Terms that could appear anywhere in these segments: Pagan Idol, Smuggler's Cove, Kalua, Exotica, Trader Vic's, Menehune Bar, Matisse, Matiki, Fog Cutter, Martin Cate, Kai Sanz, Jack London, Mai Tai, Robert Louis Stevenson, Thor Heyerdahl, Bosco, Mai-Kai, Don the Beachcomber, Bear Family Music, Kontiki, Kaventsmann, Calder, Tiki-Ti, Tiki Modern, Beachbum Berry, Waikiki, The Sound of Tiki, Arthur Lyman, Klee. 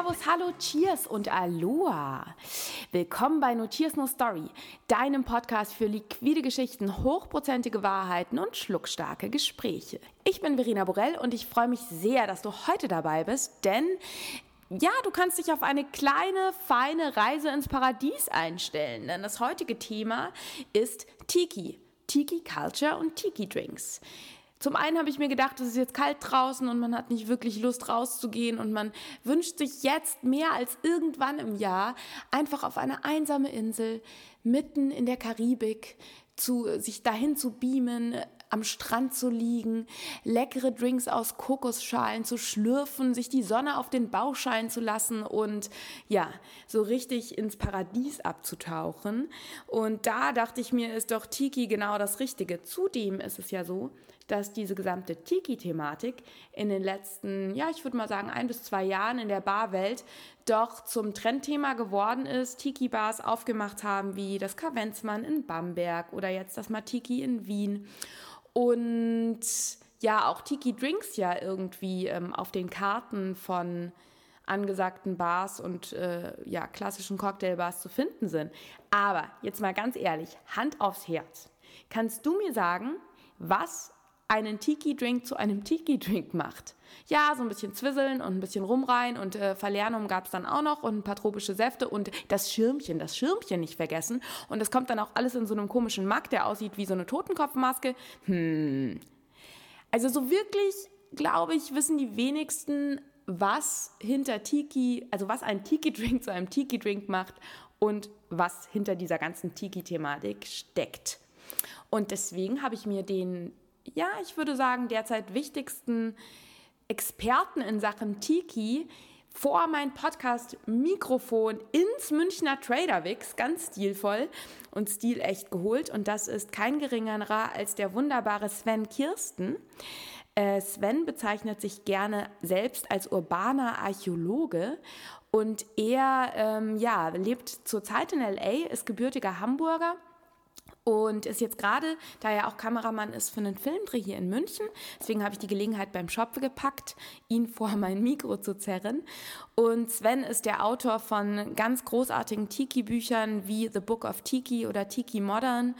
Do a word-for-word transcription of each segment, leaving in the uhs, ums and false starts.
Servus, hallo, cheers und aloha. Willkommen bei No Cheers, No Story, deinem Podcast für liquide Geschichten, hochprozentige Wahrheiten und schluckstarke Gespräche. Ich bin Verena Borell und ich freue mich sehr, dass du heute dabei bist, denn ja, du kannst dich auf eine kleine, feine Reise ins Paradies einstellen, denn das heutige Thema ist Tiki, Tiki-Culture und Tiki-Drinks. Zum einen habe ich mir gedacht, es ist jetzt kalt draußen und man hat nicht wirklich Lust rauszugehen und man wünscht sich jetzt mehr als irgendwann im Jahr einfach auf eine einsame Insel mitten in der Karibik zu sich dahin zu beamen, am Strand zu liegen, leckere Drinks aus Kokosschalen zu schlürfen, sich die Sonne auf den Bauch scheinen zu lassen und ja, so richtig ins Paradies abzutauchen. Und da dachte ich mir, ist doch Tiki genau das Richtige. Zudem ist es ja so, dass diese gesamte Tiki-Thematik in den letzten, ja, ich würde mal sagen, ein bis zwei Jahren in der Barwelt doch zum Trendthema geworden ist. Tiki-Bars aufgemacht haben wie das Kaventsmann in Bamberg oder jetzt das Matiki in Wien. Und ja, auch Tiki-Drinks ja irgendwie ähm, auf den Karten von angesagten Bars und äh, ja, klassischen Cocktailbars zu finden sind. Aber jetzt mal ganz ehrlich, Hand aufs Herz. Kannst du mir sagen, was einen Tiki-Drink zu einem Tiki-Drink macht? Ja, so ein bisschen Zwizzeln und ein bisschen Rumrein und äh, Falernum gab es dann auch noch und ein paar tropische Säfte und das Schirmchen, das Schirmchen nicht vergessen. Und das kommt dann auch alles in so einem komischen Mack, der aussieht wie so eine Totenkopfmaske. Hm. Also so wirklich, glaube ich, wissen die wenigsten, was hinter Tiki, also was ein Tiki-Drink zu einem Tiki-Drink macht und was hinter dieser ganzen Tiki-Thematik steckt. Und deswegen habe ich mir den ja, ich würde sagen, derzeit wichtigsten Experten in Sachen Tiki vor mein Podcast-Mikrofon ins Münchner Trader Vic's, ganz stilvoll und stilecht geholt. Und das ist kein geringerer als der wunderbare Sven Kirsten. Äh, Sven bezeichnet sich gerne selbst als urbaner Archäologe und er ähm, ja, lebt zurzeit in L A, ist gebürtiger Hamburger. Und ist jetzt gerade, da er auch Kameramann ist für einen Filmdreh hier in München, deswegen habe ich die Gelegenheit beim Schopfe gepackt, ihn vor mein Mikro zu zerren. Und Sven ist der Autor von ganz großartigen Tiki-Büchern wie The Book of Tiki oder Tiki Modern.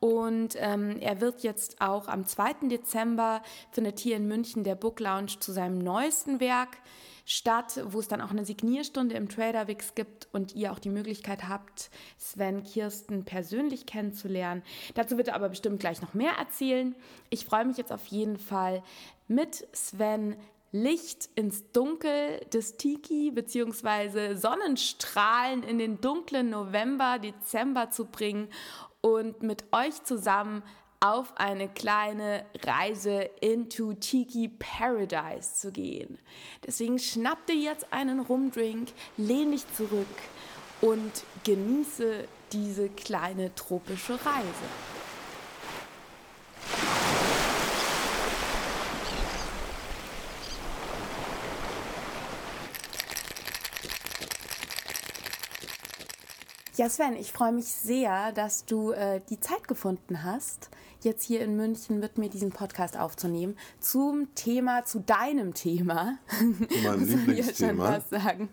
Und ähm, er wird jetzt auch am zweiten Dezember, findet hier in München der Book Lounge zu seinem neuesten Werk statt, wo es dann auch eine Signierstunde im Trader Vic's gibt und ihr auch die Möglichkeit habt, Sven Kirsten persönlich kennenzulernen. Dazu wird er aber bestimmt gleich noch mehr erzählen. Ich freue mich jetzt auf jeden Fall, mit Sven Licht ins Dunkel des Tiki bzw. Sonnenstrahlen in den dunklen November, Dezember zu bringen und mit euch zusammen auf eine kleine Reise into Tiki Paradise zu gehen. Deswegen schnapp dir jetzt einen Rumdrink, lehn dich zurück und genieße diese kleine tropische Reise. Ja, Sven, ich freue mich sehr, dass du äh, die Zeit gefunden hast, jetzt hier in München mit mir diesen Podcast aufzunehmen zum Thema, zu deinem Thema. Mein Lieblingsthema. Ja, schon sagen.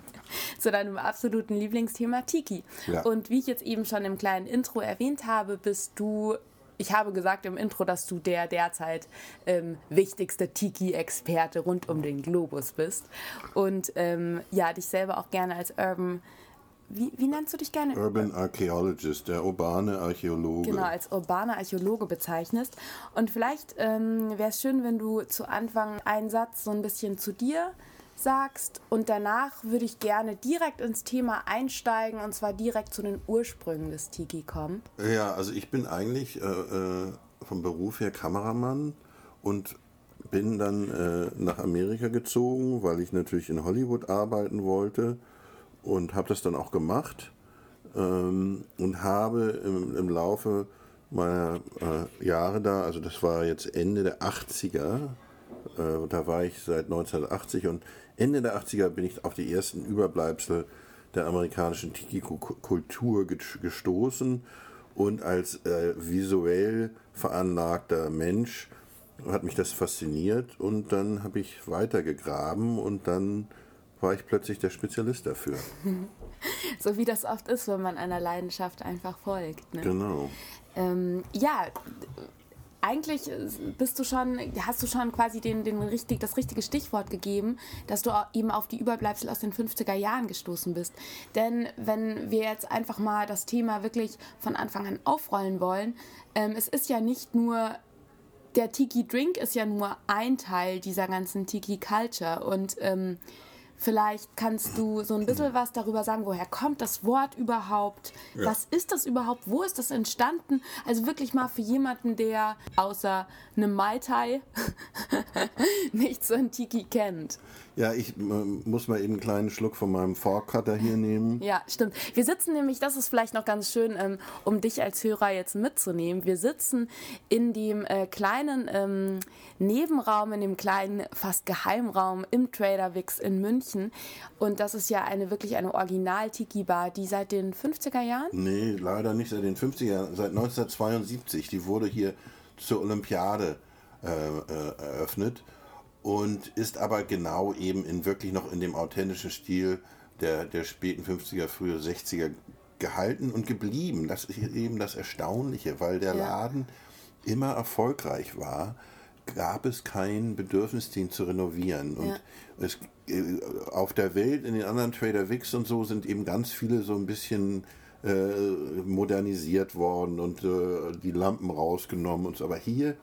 Zu deinem absoluten Lieblingsthema Tiki. Ja. Und wie ich jetzt eben schon im kleinen Intro erwähnt habe, bist du, ich habe gesagt im Intro, dass du der derzeit ähm, wichtigste Tiki-Experte rund um den Globus bist. Und ähm, ja, dich selber auch gerne als Urban Wie, wie nennst du dich gerne? Urban Archaeologist, der urbane Archäologe. Genau, als urbaner Archäologe bezeichnest. Und vielleicht ähm, wäre es schön, wenn du zu Anfang einen Satz so ein bisschen zu dir sagst. Und danach würde ich gerne direkt ins Thema einsteigen und zwar direkt zu den Ursprüngen des Tiki kommen. Ja, also ich bin eigentlich äh, äh, vom Beruf her Kameramann und bin dann äh, nach Amerika gezogen, weil ich natürlich in Hollywood arbeiten wollte. Und habe das dann auch gemacht ähm, und habe im, im Laufe meiner äh, Jahre da, also das war jetzt Ende der achtziger, äh, da war ich seit neunzehnhundertachtzig und Ende der achtziger bin ich auf die ersten Überbleibsel der amerikanischen Tiki-Kultur gestoßen und als äh, visuell veranlagter Mensch hat mich das fasziniert und dann habe ich weitergegraben und dann war ich plötzlich der Spezialist dafür. So wie das oft ist, wenn man einer Leidenschaft einfach folgt. Ne? Genau. Ähm, ja, eigentlich bist du schon, hast du schon quasi den, den richtig, das richtige Stichwort gegeben, dass du eben auf die Überbleibsel aus den fünfziger Jahren gestoßen bist. Denn wenn wir jetzt einfach mal das Thema wirklich von Anfang an aufrollen wollen, ähm, es ist ja nicht nur... Der Tiki-Drink ist ja nur ein Teil dieser ganzen Tiki-Culture und ähm, vielleicht kannst du so ein bisschen was darüber sagen, woher kommt das Wort überhaupt, ja. Was ist das überhaupt, wo ist das entstanden? Also wirklich mal für jemanden, der außer einem Mai Tai nicht so ein Tiki kennt. Ja, ich äh, muss mal eben einen kleinen Schluck von meinem Fog Cutter hier nehmen. Ja, stimmt. Wir sitzen nämlich, das ist vielleicht noch ganz schön, ähm, um dich als Hörer jetzt mitzunehmen, wir sitzen in dem äh, kleinen ähm, Nebenraum, in dem kleinen, fast Geheimraum im Trader Vic's in München. Und das ist ja eine wirklich eine Original-Tiki-Bar, die seit den fünfziger Jahren? Nee, leider nicht seit den fünfziger Jahren, seit neunzehnhundertzweiundsiebzig. Die wurde hier zur Olympiade äh, äh, eröffnet. Und ist aber genau eben in wirklich noch in dem authentischen Stil der, der späten fünfziger, frühe sechziger gehalten und geblieben. Das ist eben das Erstaunliche, weil der ja. Laden immer erfolgreich war, gab es kein Bedürfnis, den zu renovieren. Und ja. es, auf der Welt, in den anderen Trader Vic's und so, sind eben ganz viele so ein bisschen äh, modernisiert worden und äh, die Lampen rausgenommen und so. Aber hier...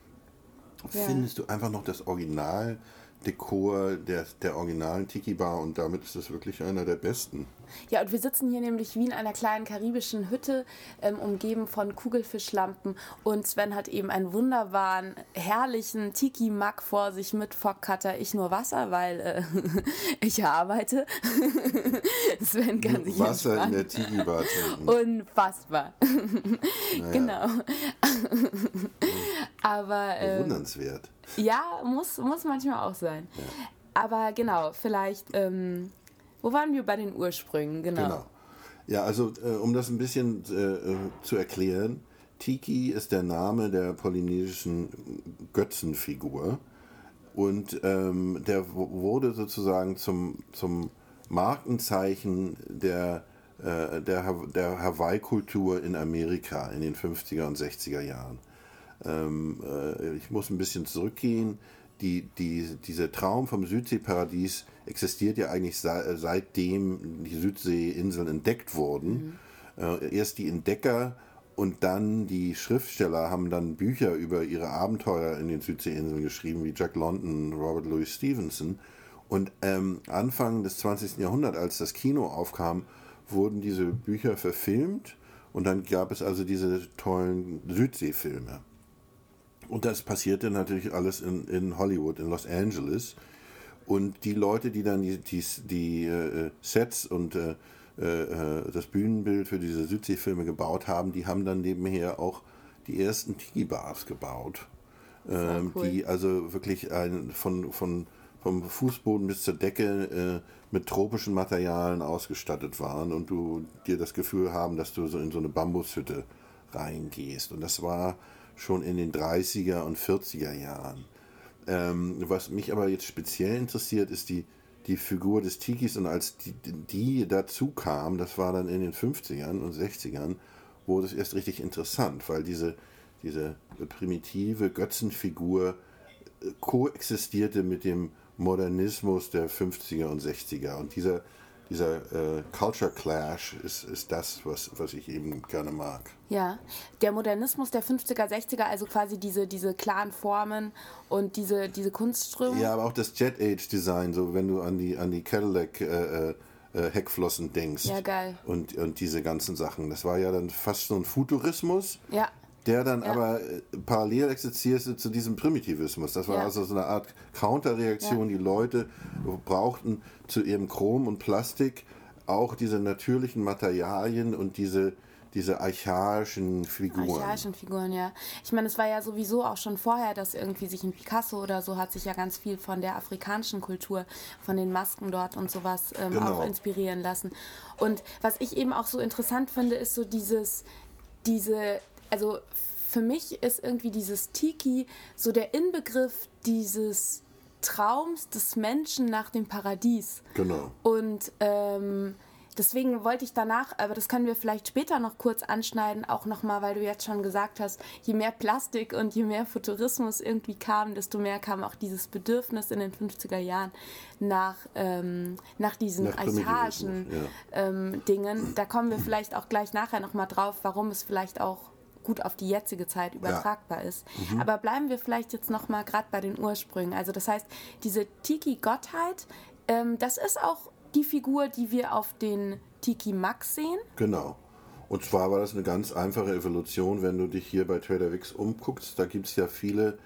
Ja. Findest du einfach noch das Original-Dekor der, der originalen Tiki-Bar und damit ist es wirklich einer der besten. Ja, und wir sitzen hier nämlich wie in einer kleinen karibischen Hütte, ähm, umgeben von Kugelfischlampen und Sven hat eben einen wunderbaren, herrlichen Tiki-Mug vor sich mit Fog Cutter, ich nur Wasser, weil äh, ich arbeite. Sven kann sich Wasser entspannen. In der Tiki-Bar trinken. Unfassbar. Naja. Genau. Aber ähm, bewundernswert. Ja, muss, muss manchmal auch sein. Ja. Aber genau, vielleicht... Ähm, Wo waren wir bei den Ursprüngen? Genau. genau. Ja, also äh, um das ein bisschen äh, zu erklären, Tiki ist der Name der polynesischen Götzenfigur und ähm, der wurde sozusagen zum, zum Markenzeichen der, äh, der, der Hawaii-Kultur in Amerika in den fünfziger und sechziger Jahren. Ähm, äh, ich muss ein bisschen zurückgehen. Die, die, dieser Traum vom Südseeparadies existiert ja eigentlich seitdem die Südseeinseln entdeckt wurden. Mhm. Äh, erst die Entdecker und dann die Schriftsteller haben dann Bücher über ihre Abenteuer in den Südseeinseln geschrieben, wie Jack London, Robert Louis Stevenson. Und ähm, Anfang des zwanzigsten Jahrhunderts, als das Kino aufkam, wurden diese Bücher verfilmt und dann gab es also diese tollen Südseefilme. Und das passierte natürlich alles in, in Hollywood, in Los Angeles. Und die Leute, die dann die, die, die äh, Sets und äh, äh, das Bühnenbild für diese Südseefilme gebaut haben, die haben dann nebenher auch die ersten Tiki-Bars gebaut. Ähm, cool. Die also wirklich ein, von, von, vom Fußboden bis zur Decke äh, mit tropischen Materialien ausgestattet waren und du dir das Gefühl haben, dass du so in so eine Bambushütte reingehst. Und das war... schon in den dreißiger und vierziger Jahren. Ähm, was mich aber jetzt speziell interessiert, ist die, die Figur des Tikis und als die, die dazu kam, das war dann in den fünfzigern und sechzigern, wurde es erst richtig interessant, weil diese, diese primitive Götzenfigur koexistierte mit dem Modernismus der fünfziger und sechziger und dieser, dieser äh, Culture Clash ist, ist das, was, was ich eben gerne mag. Ja, der Modernismus der fünfziger, sechziger, also quasi diese, diese klaren Formen und diese, diese Kunstströmung. Ja, aber auch das Jet Age Design, so wenn du an die, an die Cadillac äh, äh, Heckflossen denkst. Ja, geil. Und, und diese ganzen Sachen. Das war ja dann fast so ein Futurismus, ja. der dann ja. aber parallel existierte zu diesem Primitivismus. Das war ja. also so eine Art Counterreaktion. Ja. Die Leute brauchten zu ihrem Chrom und Plastik auch diese natürlichen Materialien und diese Diese archaischen Figuren. Archaischen Figuren, ja. Ich meine, es war ja sowieso auch schon vorher, dass irgendwie sich ein Picasso oder so hat sich ja ganz viel von der afrikanischen Kultur, von den Masken dort und sowas ähm, genau. auch inspirieren lassen. Und was ich eben auch so interessant finde, ist so dieses, diese, also für mich ist irgendwie dieses Tiki so der Inbegriff dieses Traums des Menschen nach dem Paradies. Genau. Und ähm, deswegen wollte ich danach, aber das können wir vielleicht später noch kurz anschneiden, auch nochmal, weil du jetzt schon gesagt hast, je mehr Plastik und je mehr Futurismus irgendwie kam, desto mehr kam auch dieses Bedürfnis in den fünfziger Jahren nach, ähm, nach diesen nach archaischen ja. ähm, Dingen. Da kommen wir vielleicht auch gleich nachher nochmal drauf, warum es vielleicht auch gut auf die jetzige Zeit übertragbar ja. ist. Mhm. Aber bleiben wir vielleicht jetzt nochmal gerade bei den Ursprüngen. Also das heißt, diese Tiki-Gottheit, ähm, das ist auch die Figur, die wir auf den Tiki-Max sehen. Genau. Und zwar war das eine ganz einfache Evolution, wenn du dich hier bei Trader Vic's umguckst. Da gibt es ja viele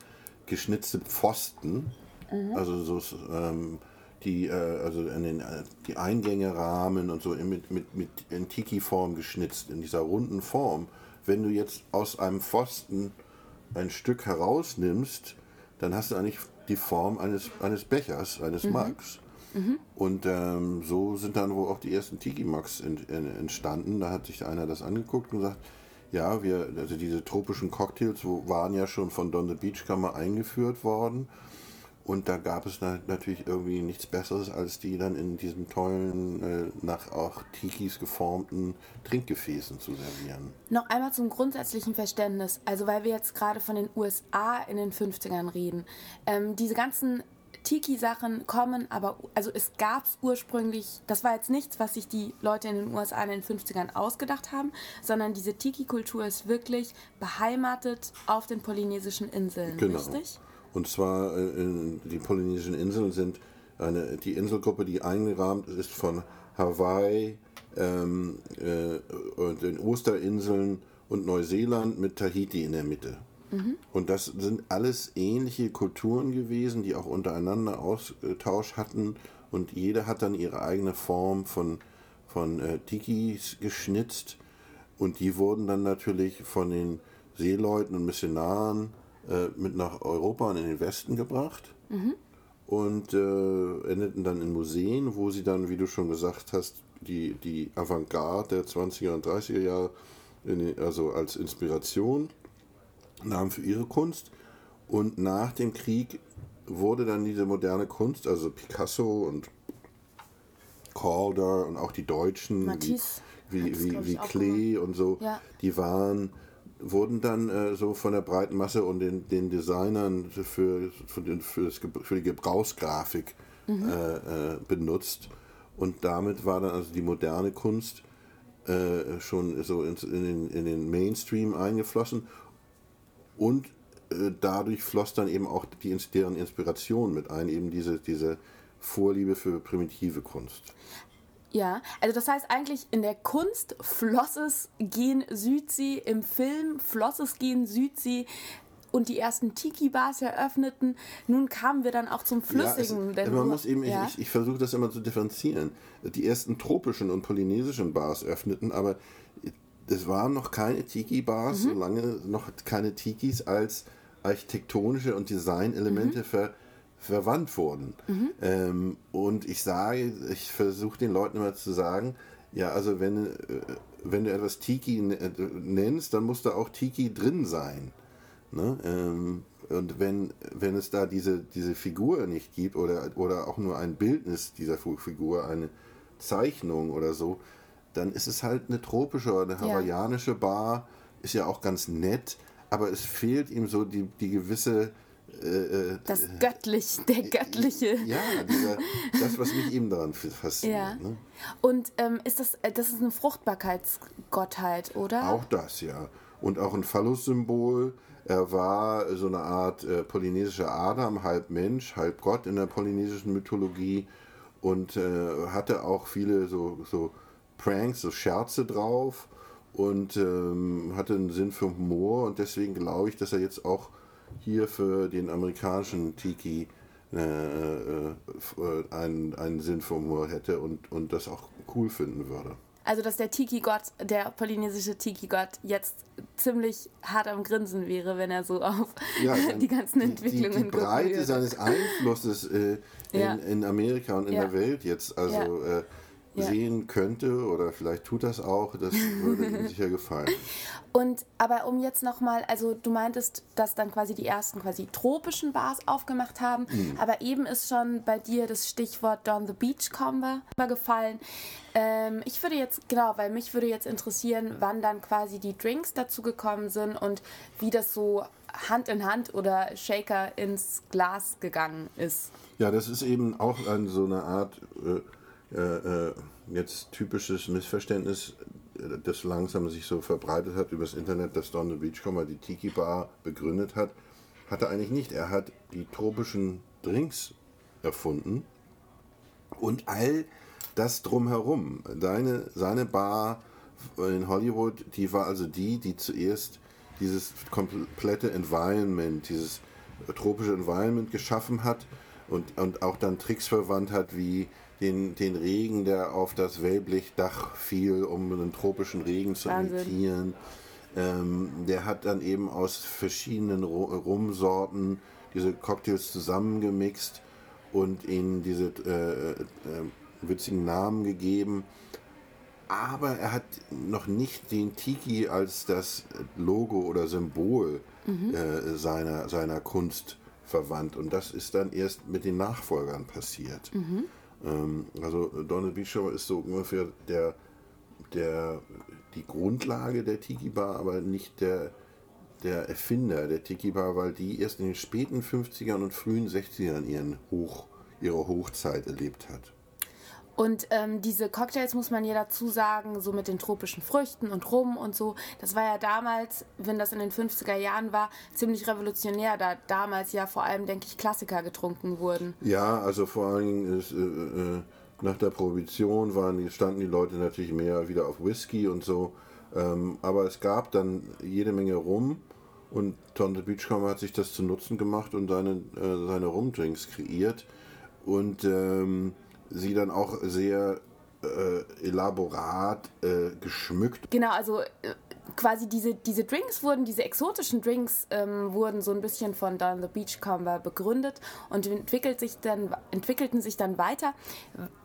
geschnitzte Pfosten, mhm. also so ähm, die, äh, also in den, die Eingängerahmen und so mit, mit, mit in Tiki-Form geschnitzt, in dieser runden Form. Wenn du jetzt aus einem Pfosten ein Stück herausnimmst, dann hast du eigentlich die Form eines, eines Bechers, eines mhm. Mags. Mhm. Und ähm, so sind dann wohl auch die ersten Tiki-Mags entstanden. Da hat sich einer das angeguckt und gesagt, ja, wir, also diese tropischen Cocktails waren ja schon von Don the Beachcomber eingeführt worden. Und da gab es na- natürlich irgendwie nichts Besseres, als die dann in diesem tollen, äh, nach auch Tikis geformten Trinkgefäßen zu servieren. Noch einmal zum grundsätzlichen Verständnis, also weil wir jetzt gerade von den U S A in den fünfzigern reden. Ähm, diese ganzen Tiki-Sachen kommen aber, also es gab es ursprünglich, das war jetzt nichts, was sich die Leute in den U S A in den fünfzigern ausgedacht haben, sondern diese Tiki-Kultur ist wirklich beheimatet auf den polynesischen Inseln, genau. Richtig? Und zwar in die polynesischen Inseln sind eine, die Inselgruppe, die eingerahmt ist von Hawaii, ähm, äh, und den Osterinseln und Neuseeland mit Tahiti in der Mitte. Mhm. Und das sind alles ähnliche Kulturen gewesen, die auch untereinander Austausch hatten. Und jede hat dann ihre eigene Form von, von äh, Tikis geschnitzt. Und die wurden dann natürlich von den Seeleuten und Missionaren mit nach Europa und in den Westen gebracht mhm. und äh, endeten dann in Museen, wo sie dann, wie du schon gesagt hast, die, die Avantgarde der zwanziger und dreißiger Jahre, in, also als Inspiration nahmen für ihre Kunst. Und nach dem Krieg wurde dann diese moderne Kunst, also Picasso und Calder und auch die Deutschen, Matisse, wie, wie, wie, wie Klee und so, ja. die waren... wurden dann äh, so von der breiten Masse und den, den Designern für, für, den, für, das, für die Gebrauchsgrafik mhm. äh, äh, benutzt. Und damit war dann also die moderne Kunst äh, schon so in, in, den, in den Mainstream eingeflossen. Und äh, dadurch floss dann eben auch die, deren Inspiration mit ein, eben diese, diese Vorliebe für primitive Kunst. Ja, also das heißt eigentlich in der Kunst floss es gen Südsee, im Film floss es gen Südsee und die ersten Tiki-Bars eröffneten. Nun kamen wir dann auch zum Flüssigen. Ja, es, man muss eben, ja? Ich, ich, ich versuche das immer zu differenzieren. Die ersten tropischen und polynesischen Bars öffneten, aber es waren noch keine Tiki-Bars, mhm. solange noch keine Tikis als architektonische und Designelemente mhm. ver verwandt wurden. Mhm. Ähm, und ich sage, ich versuche den Leuten immer zu sagen, ja, also wenn, wenn du etwas Tiki nennst, dann muss da auch Tiki drin sein. Ne? Ähm, und wenn, wenn es da diese, diese Figur nicht gibt oder, oder auch nur ein Bildnis dieser Figur, eine Zeichnung oder so, dann ist es halt eine tropische oder eine hawaiianische ja. Bar, ist ja auch ganz nett, aber es fehlt ihm so die, die gewisse das göttlich, der göttliche. Ja, dieser, das, was mich eben daran fasziniert. Ja. Ne? Und ähm, ist das, das ist eine Fruchtbarkeitsgottheit, oder? Auch das, ja. Und auch ein Phallus-Symbol. Er war so eine Art äh, polynesischer Adam, halb Mensch, halb Gott in der polynesischen Mythologie und äh, hatte auch viele so, so Pranks, so Scherze drauf und ähm, hatte einen Sinn für Humor und deswegen glaube ich, dass er jetzt auch hier für den amerikanischen Tiki äh, äh, einen, einen Sinn für Humor hätte und, und das auch cool finden würde. Also dass der Tiki-Gott, der polynesische Tiki-Gott jetzt ziemlich hart am Grinsen wäre, wenn er so auf ja, die ganzen die, Entwicklungen die, die Breite würde. Seines Einflusses äh, in, ja. in Amerika und in ja. der Welt jetzt, also ja. äh, ja. sehen könnte oder vielleicht tut das auch, das würde ihm sicher gefallen. Und aber um jetzt nochmal, also du meintest, dass dann quasi die ersten quasi tropischen Bars aufgemacht haben, mhm. aber eben ist schon bei dir das Stichwort Don the Beachcomber gefallen. Ähm, ich würde jetzt, genau, weil mich würde jetzt interessieren, wann dann quasi die Drinks dazu gekommen sind und wie das so Hand in Hand oder Shaker ins Glas gegangen ist. Ja, das ist eben auch an so eine Art äh, äh, jetzt typisches Missverständnis, das langsam sich so verbreitet hat übers Internet, dass Don the Beachcomber die Tiki Bar begründet hat. Hat er eigentlich nicht. Er hat die tropischen Drinks erfunden und all das drumherum. Deine, seine Bar in Hollywood, die war also die, die zuerst dieses komplette Environment, dieses tropische Environment geschaffen hat und, und auch dann Tricks verwandt hat, wie den, den Regen, der auf das Wellblechdach fiel, um einen tropischen Regen zu Wahnsinn. Imitieren. Ähm, der hat dann eben aus verschiedenen Rumsorten diese Cocktails zusammengemixt und ihnen diese äh, äh, witzigen Namen gegeben. Aber er hat noch nicht den Tiki als das Logo oder Symbol mhm. äh, seiner, seiner Kunst verwandt. Und das ist dann erst mit den Nachfolgern passiert. Mhm. Ähm, also Don the Beachcomber ist so ungefähr der, der, die Grundlage der Tiki-Bar, aber nicht der, der Erfinder der Tiki-Bar, weil die erst in den späten fünfzigern und frühen sechzigern ihren Hoch, ihre Hochzeit erlebt hat. Und ähm, diese Cocktails, muss man ja dazu sagen, so mit den tropischen Früchten und Rum und so, das war ja damals, wenn das in den fünfziger Jahren war, ziemlich revolutionär, da damals ja vor allem, denke ich, Klassiker getrunken wurden. Ja, also vor allen Dingen ist, äh, äh, nach der Prohibition waren, standen die Leute natürlich mehr wieder auf Whisky und so, ähm, aber es gab dann jede Menge Rum und Don the Beachcomber hat sich das zu Nutzen gemacht und seine, äh, seine Rumdrinks kreiert und ähm, sie dann auch sehr äh, elaborat äh, geschmückt. Genau, also äh, quasi diese, diese Drinks wurden, diese exotischen Drinks ähm, wurden so ein bisschen von Don the Beachcomber begründet und entwickelt sich dann, entwickelten sich dann weiter.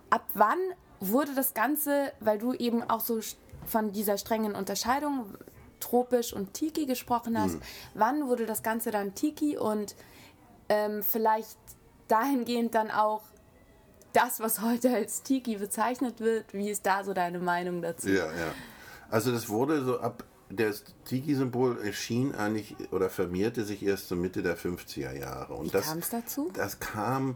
Ab wann wurde das Ganze, weil du eben auch so von dieser strengen Unterscheidung tropisch und Tiki gesprochen hast, hm. wann wurde das Ganze dann Tiki und ähm, vielleicht dahingehend dann auch das, was heute als Tiki bezeichnet wird, wie ist da so deine Meinung dazu? Ja, ja. Also das wurde so ab, das Tiki-Symbol erschien eigentlich oder vermehrte sich erst zur Mitte der fünfziger Jahre. Und wie kam es dazu? Das kam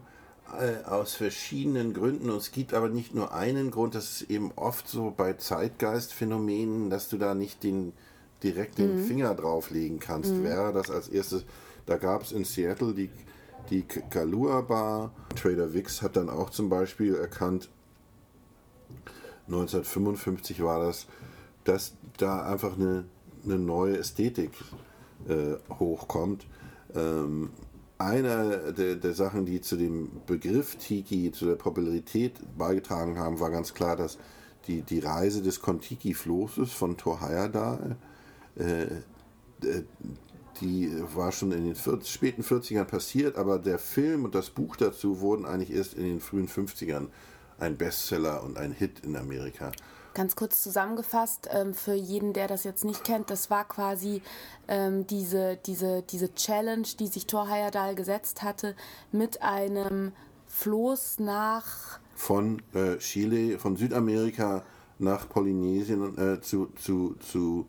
äh, aus verschiedenen Gründen und es gibt aber nicht nur einen Grund, das ist eben oft so bei Zeitgeistphänomenen, dass du da nicht den, direkt den mhm. Finger drauflegen kannst. Mhm. Wäre das als erstes, da gab es in Seattle die Die Kalua Bar, Trader Vic's hat dann auch zum Beispiel erkannt, neunzehnhundertfünfundfünfzig war das, dass da einfach eine, eine neue Ästhetik äh, hochkommt. Ähm, eine der, der Sachen, die zu dem Begriff Tiki, zu der Popularität beigetragen haben, war ganz klar, dass die, die Reise des Kontiki-Floßes von Thor Heyerdahl, äh, der, die war schon in den späten vierzigern passiert, aber der Film und das Buch dazu wurden eigentlich erst in den frühen fünfzigern ein Bestseller und ein Hit in Amerika. Ganz kurz zusammengefasst, für jeden, der das jetzt nicht kennt, das war quasi diese, diese, diese Challenge, die sich Thor Heyerdahl gesetzt hatte, mit einem Floß nach... Von Chile, von Südamerika nach Polynesien zu, zu, zu,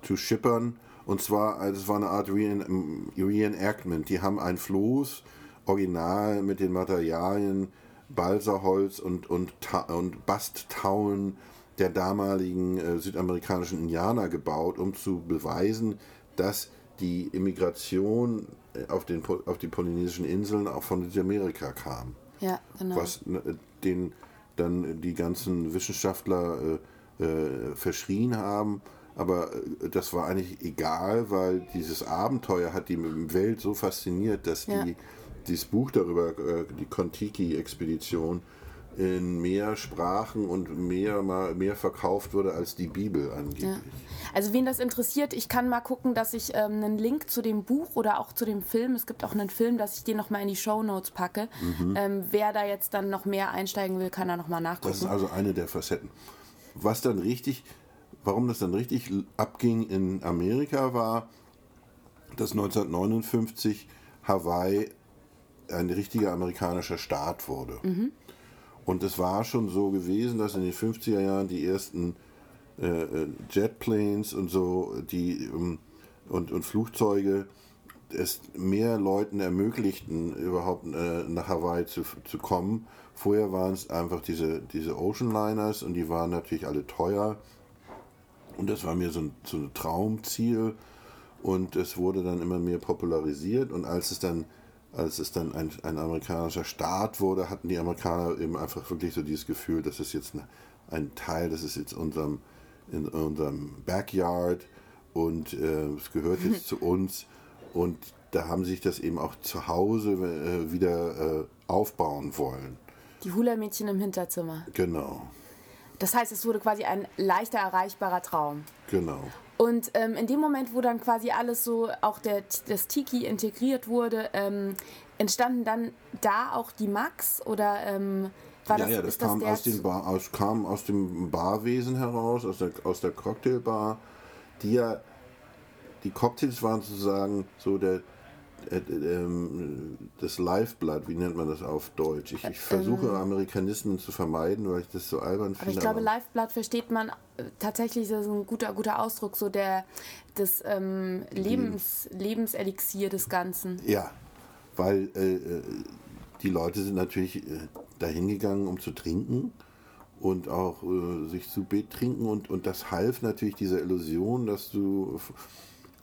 zu schippern. Und zwar, also es war eine Art Reenactment. Die haben ein Floß, original mit den Materialien Balsaholz und, und, und Basttauen der damaligen äh, südamerikanischen Indianer gebaut, um zu beweisen, dass die Immigration auf, den, auf die polynesischen Inseln auch von Südamerika kam. Ja, genau. Was den, dann die ganzen Wissenschaftler äh, äh, verschrien haben. Aber das war eigentlich egal, weil dieses Abenteuer hat die Welt so fasziniert, dass ja. die, dieses Buch darüber, die Kontiki-Expedition, in mehr Sprachen und mehr, mehr verkauft wurde als die Bibel angeblich. Ja. Also wen das interessiert, ich kann mal gucken, dass ich ähm, einen Link zu dem Buch oder auch zu dem Film, es gibt auch einen Film, dass ich den nochmal in die Shownotes packe. Mhm. Ähm, wer da jetzt dann noch mehr einsteigen will, kann da nochmal nachgucken. Das ist also eine der Facetten. Was dann richtig, warum das dann richtig abging in Amerika war, dass neunzehnhundertneunundfünfzig Hawaii ein richtiger amerikanischer Staat wurde. Mhm. Und es war schon so gewesen, dass in den fünfziger Jahren die ersten äh, Jetplanes und so die und, und Flugzeuge es mehr Leuten ermöglichten, überhaupt äh, nach Hawaii zu, zu kommen. Vorher waren es einfach diese, diese Oceanliners und die waren natürlich alle teuer. Und das war mir so ein, so ein Traumziel. Und es wurde dann immer mehr popularisiert. Und als es dann als es dann ein, ein amerikanischer Staat wurde, hatten die Amerikaner eben einfach wirklich so dieses Gefühl, das ist jetzt ein Teil, das ist jetzt unserem, in unserem Backyard und äh, es gehört jetzt zu uns. Und da haben sich das eben auch zu Hause äh, wieder äh, aufbauen wollen. Die Hula-Mädchen im Hinterzimmer. Genau. Das heißt, es wurde quasi ein leichter erreichbarer Traum. Genau. Und ähm, in dem Moment, wo dann quasi alles so, auch der, das Tiki integriert wurde, ähm, entstanden dann da auch die Max? Oder ähm, war ja, das, ja, das, kam das, aus dem Bar, aus, kam aus dem Barwesen heraus, aus der, aus der Cocktailbar. Die, ja, die Cocktails waren sozusagen so der, äh, äh, das Lifeblood, wie nennt man das auf Deutsch? Ich, ich versuche ähm, Amerikanismen zu vermeiden, weil ich das so albern finde. Aber ich glaube, Lifeblood versteht man... Tatsächlich ist das ein guter, guter Ausdruck, so der, das ähm, Lebens, Lebenselixier des Ganzen. Ja, weil äh, die Leute sind natürlich äh, dahin gegangen, um zu trinken und auch äh, sich zu betrinken. Und, und das half natürlich dieser Illusion, dass du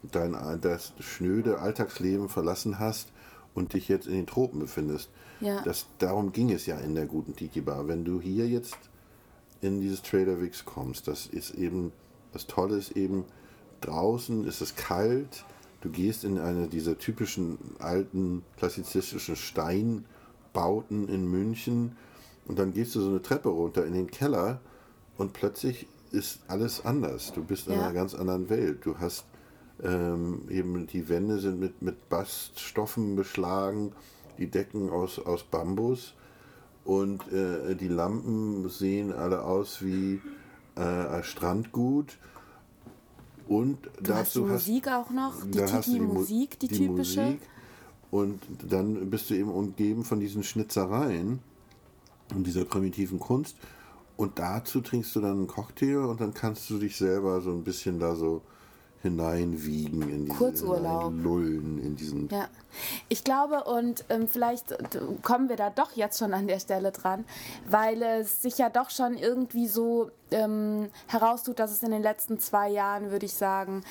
dein das schnöde Alltagsleben verlassen hast und dich jetzt in den Tropen befindest. Ja. Das, darum ging es ja in der guten Tiki-Bar. Wenn du hier jetzt in dieses Trader Vic's kommst, das ist eben, das Tolle ist eben, draußen ist es kalt, du gehst in eine dieser typischen alten, klassizistischen Steinbauten in München und dann gehst du so eine Treppe runter in den Keller und plötzlich ist alles anders, du bist in ja. einer ganz anderen Welt, du hast ähm, eben, die Wände sind mit, mit Baststoffen beschlagen, die Decken aus, aus Bambus. Und äh, die Lampen sehen alle aus wie äh, Strandgut. Und du dazu hast die Musik hast, auch noch, die Tiki-Musik, die, die typische. Musik. Und dann bist du eben umgeben von diesen Schnitzereien und dieser primitiven Kunst. Und dazu trinkst du dann einen Cocktail und dann kannst du dich selber so ein bisschen da so hineinwiegen in diesen Kurzurlaub, Lullen in diesen. Ja, ich glaube und ähm, vielleicht kommen wir da doch jetzt schon an der Stelle dran, weil es sich ja doch schon irgendwie so ähm, heraustut, dass es in den letzten zwei Jahren, würde ich sagen,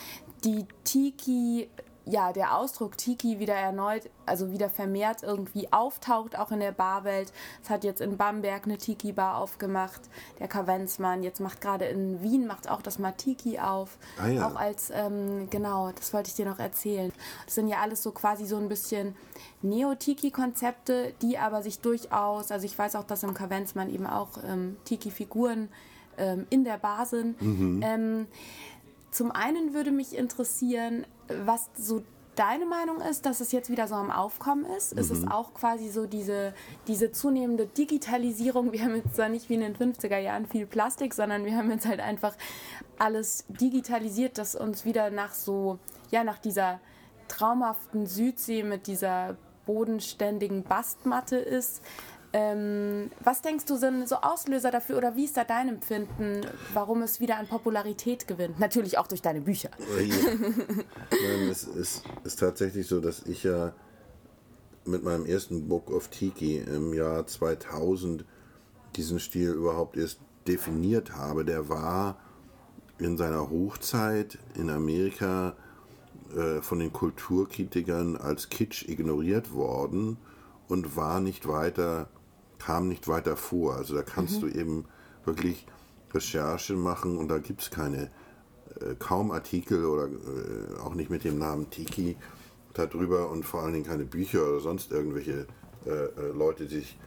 die Tiki, ja, der Ausdruck Tiki wieder erneut, also wieder vermehrt irgendwie auftaucht, auch in der Barwelt. Es hat jetzt in Bamberg eine Tiki-Bar aufgemacht, der Kaventsmann. Jetzt macht gerade in Wien, macht auch das Matiki auf. Ah ja. Auch als, ähm, genau, das wollte ich dir noch erzählen. Das sind ja alles so quasi so ein bisschen Neo-Tiki-Konzepte, die aber sich durchaus, also ich weiß auch, dass im Kaventsmann eben auch ähm, Tiki-Figuren ähm, in der Bar sind. Mhm. Ähm, Zum einen würde mich interessieren, was so deine Meinung ist, dass es jetzt wieder so am Aufkommen ist. Mhm. Ist es auch quasi so diese, diese zunehmende Digitalisierung? Wir haben jetzt zwar nicht wie in den fünfziger Jahren viel Plastik, sondern wir haben jetzt halt einfach alles digitalisiert, das uns wieder nach so, ja, nach dieser traumhaften Südsee mit dieser bodenständigen Bastmatte ist. Ähm, was denkst du, sind so Auslöser dafür oder wie ist da dein Empfinden, warum es wieder an Popularität gewinnt? Natürlich auch durch deine Bücher. Ja. Nein, es ist, ist tatsächlich so, dass ich ja mit meinem ersten Book of Tiki im Jahr zweitausend diesen Stil überhaupt erst definiert habe. Der war in seiner Hochzeit in Amerika äh, von den Kulturkritikern als Kitsch ignoriert worden und war nicht weiter... kam nicht weiter vor. Also da kannst mhm. du eben wirklich Recherche machen und da gibt es keine, äh, kaum Artikel oder äh, auch nicht mit dem Namen Tiki darüber und vor allen Dingen keine Bücher oder sonst irgendwelche äh, äh, Leute, die sich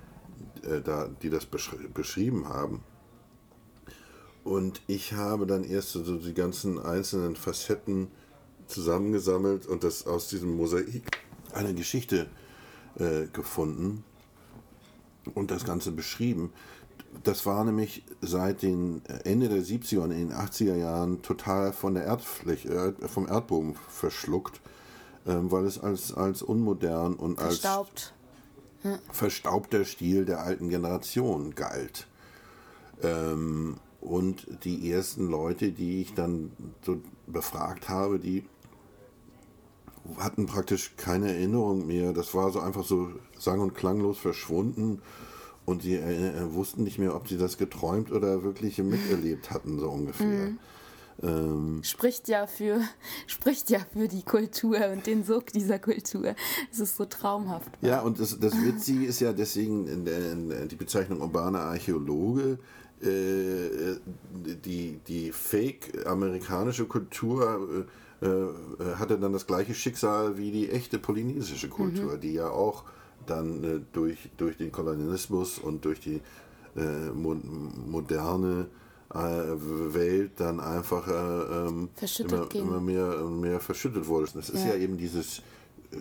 äh, da, die das besch beschrieben haben. Und ich habe dann erst so die ganzen einzelnen Facetten zusammengesammelt und das aus diesem Mosaik eine Geschichte äh, gefunden und das Ganze beschrieben. Das war nämlich seit den Ende der siebziger und in den achtziger Jahren total von der Erdfläche, äh, vom Erdboden verschluckt, äh, weil es als, als unmodern und als Verstaubt. Hm. verstaubter Stil der alten Generation galt. Ähm, und die ersten Leute, die ich dann so befragt habe, die hatten praktisch keine Erinnerung mehr. Das war so einfach so sang- und klanglos verschwunden. Und sie äh, wussten nicht mehr, ob sie das geträumt oder wirklich miterlebt hatten, so ungefähr. Mm. Ähm, spricht, ja für, spricht ja für die Kultur und den Sog dieser Kultur. Es ist so traumhaft. Ja, und das, das Witzige ist ja deswegen in der, in die Bezeichnung urbaner Archäologe, äh, die, die fake-amerikanische Kultur äh, äh, hatte dann das gleiche Schicksal wie die echte polynesische Kultur, mhm. die ja auch dann äh, durch, durch den Kolonialismus und durch die äh, mo moderne äh, Welt dann einfach äh, ähm, immer, immer mehr, mehr verschüttet wurde. Das ist ja, ja eben dieses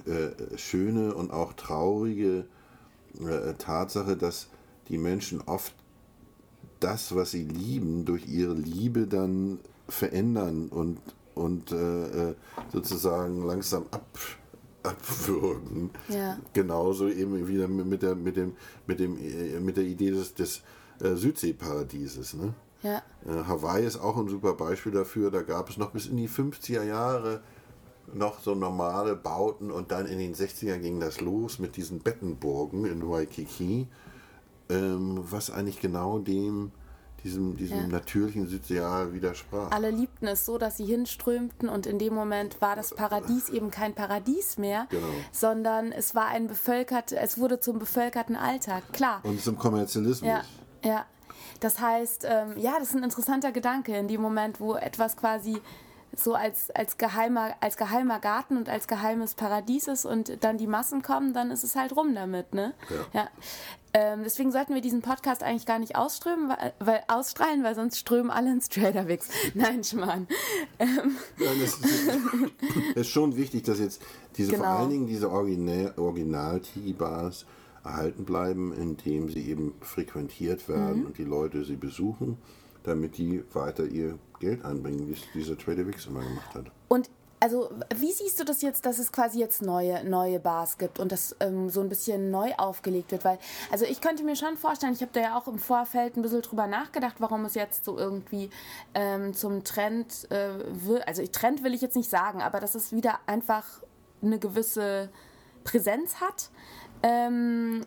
äh, schöne und auch traurige äh, Tatsache, dass die Menschen oft das, was sie lieben, durch ihre Liebe dann verändern und, und äh, sozusagen langsam ab abwürgen. Ja. Genauso eben wieder mit der, mit dem, mit dem, mit der Idee des, des äh, Südseeparadieses. Ne? Ja. Äh, Hawaii ist auch ein super Beispiel dafür. Da gab es noch bis in die fünfziger Jahre noch so normale Bauten und dann in den sechziger ging das los mit diesen Bettenburgen in Waikiki, ähm, was eigentlich genau dem diesem, diesem ja. natürlichen Südseeal widersprach. Alle liebten es so, dass sie hinströmten und in dem Moment war das Paradies eben kein Paradies mehr, genau. sondern es war ein bevölkert, es wurde zum bevölkerten Alltag, klar. Und zum Kommerzialismus. Ja, ja. Das heißt, ähm, ja, das ist ein interessanter Gedanke in dem Moment, wo etwas quasi so als, als, geheimer, als geheimer Garten und als geheimes Paradies ist und dann die Massen kommen, dann ist es halt rum damit, ne? Ja. ja. Ähm, deswegen sollten wir diesen Podcast eigentlich gar nicht ausströmen, weil, weil, ausstrahlen, weil sonst strömen alle ins Trader Vic's. Nein, Schmarrn. Ähm. Ja, das, ist, das ist schon wichtig, dass jetzt diese genau. vor allen Dingen diese Original-Tiki-Bars erhalten bleiben, indem sie eben frequentiert werden mhm. und die Leute sie besuchen, damit die weiter ihr Geld einbringen, wie es dieser Trader Vic's immer gemacht hat. Und also, wie siehst du das jetzt, dass es quasi jetzt neue, neue Bars gibt und das ähm, so ein bisschen neu aufgelegt wird? Weil, also ich könnte mir schon vorstellen, ich habe da ja auch im Vorfeld ein bisschen drüber nachgedacht, warum es jetzt so irgendwie ähm, zum Trend äh, wird. Also Trend will ich jetzt nicht sagen, aber dass es wieder einfach eine gewisse Präsenz hat ähm,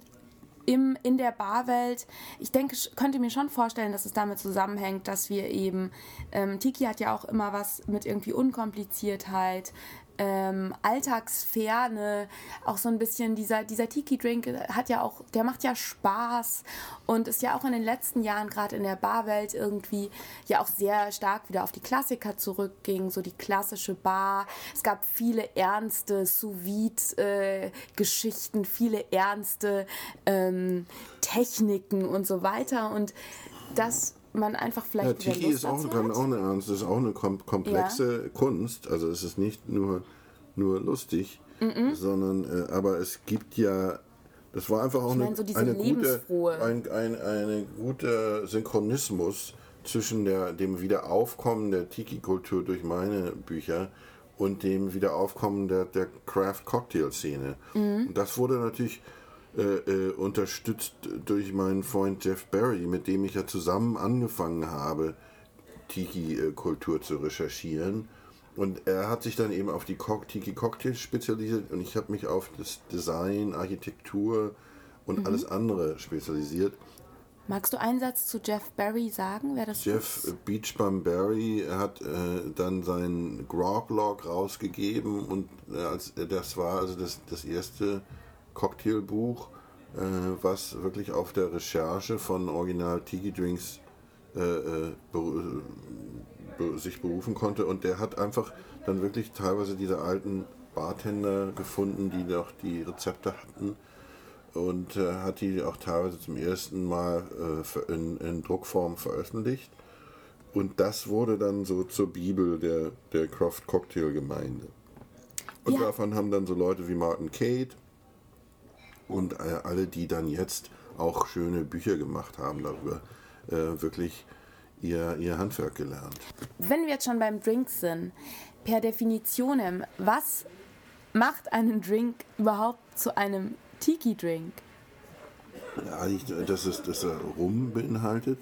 im, in der Barwelt. Ich denke, könnte mir schon vorstellen, dass es damit zusammenhängt, dass wir eben, ähm, Tiki hat ja auch immer was mit irgendwie Unkompliziertheit, ähm, Alltagsferne, auch so ein bisschen dieser, dieser Tiki-Drink hat ja auch, der macht ja Spaß und ist ja auch in den letzten Jahren gerade in der Barwelt irgendwie ja auch sehr stark wieder auf die Klassiker zurückging, so die klassische Bar. Es gab viele ernste Sous-Vide-Geschichten, viele ernste ähm, Techniken und so weiter und das man einfach vielleicht ja, Tiki ist auch, kann auch eine Ernst, ist auch eine kom komplexe ja. Kunst, also es ist nicht nur, nur lustig, Mm-mm. sondern äh, aber es gibt ja, das war einfach auch ich meine, so diese eine, gute, ein, ein, ein guter Synchronismus zwischen der, dem Wiederaufkommen der Tiki-Kultur durch meine Bücher und dem Wiederaufkommen der, der Craft-Cocktail-Szene. Mm. Das wurde natürlich Äh, äh, unterstützt durch meinen Freund Jeff Berry, mit dem ich ja zusammen angefangen habe, Tiki-Kultur zu recherchieren. Und er hat sich dann eben auf die Tiki-Cocktails spezialisiert und ich habe mich auf das Design, Architektur und mhm. alles andere spezialisiert. Magst du einen Satz zu Jeff Berry sagen? Wer das Jeff ist? Beachbum Berry hat äh, dann seinen Grog Log rausgegeben und äh, als, äh, das war also das, das erste Cocktailbuch, äh, was wirklich auf der Recherche von Original-Tiki-Drinks äh, äh, beru be sich berufen konnte. Und der hat einfach dann wirklich teilweise diese alten Bartender gefunden, die noch die Rezepte hatten und äh, hat die auch teilweise zum ersten Mal äh, in, in Druckform veröffentlicht. Und das wurde dann so zur Bibel der, der Craft-Cocktail-Gemeinde. Und ja. davon haben dann so Leute wie Martin Cate und äh, alle, die dann jetzt auch schöne Bücher gemacht haben darüber, äh, wirklich ihr, ihr Handwerk gelernt. Wenn wir jetzt schon beim Drink sind, per Definitionem, was macht einen Drink überhaupt zu einem Tiki-Drink? Ja, ich, dass, es, dass er Rum beinhaltet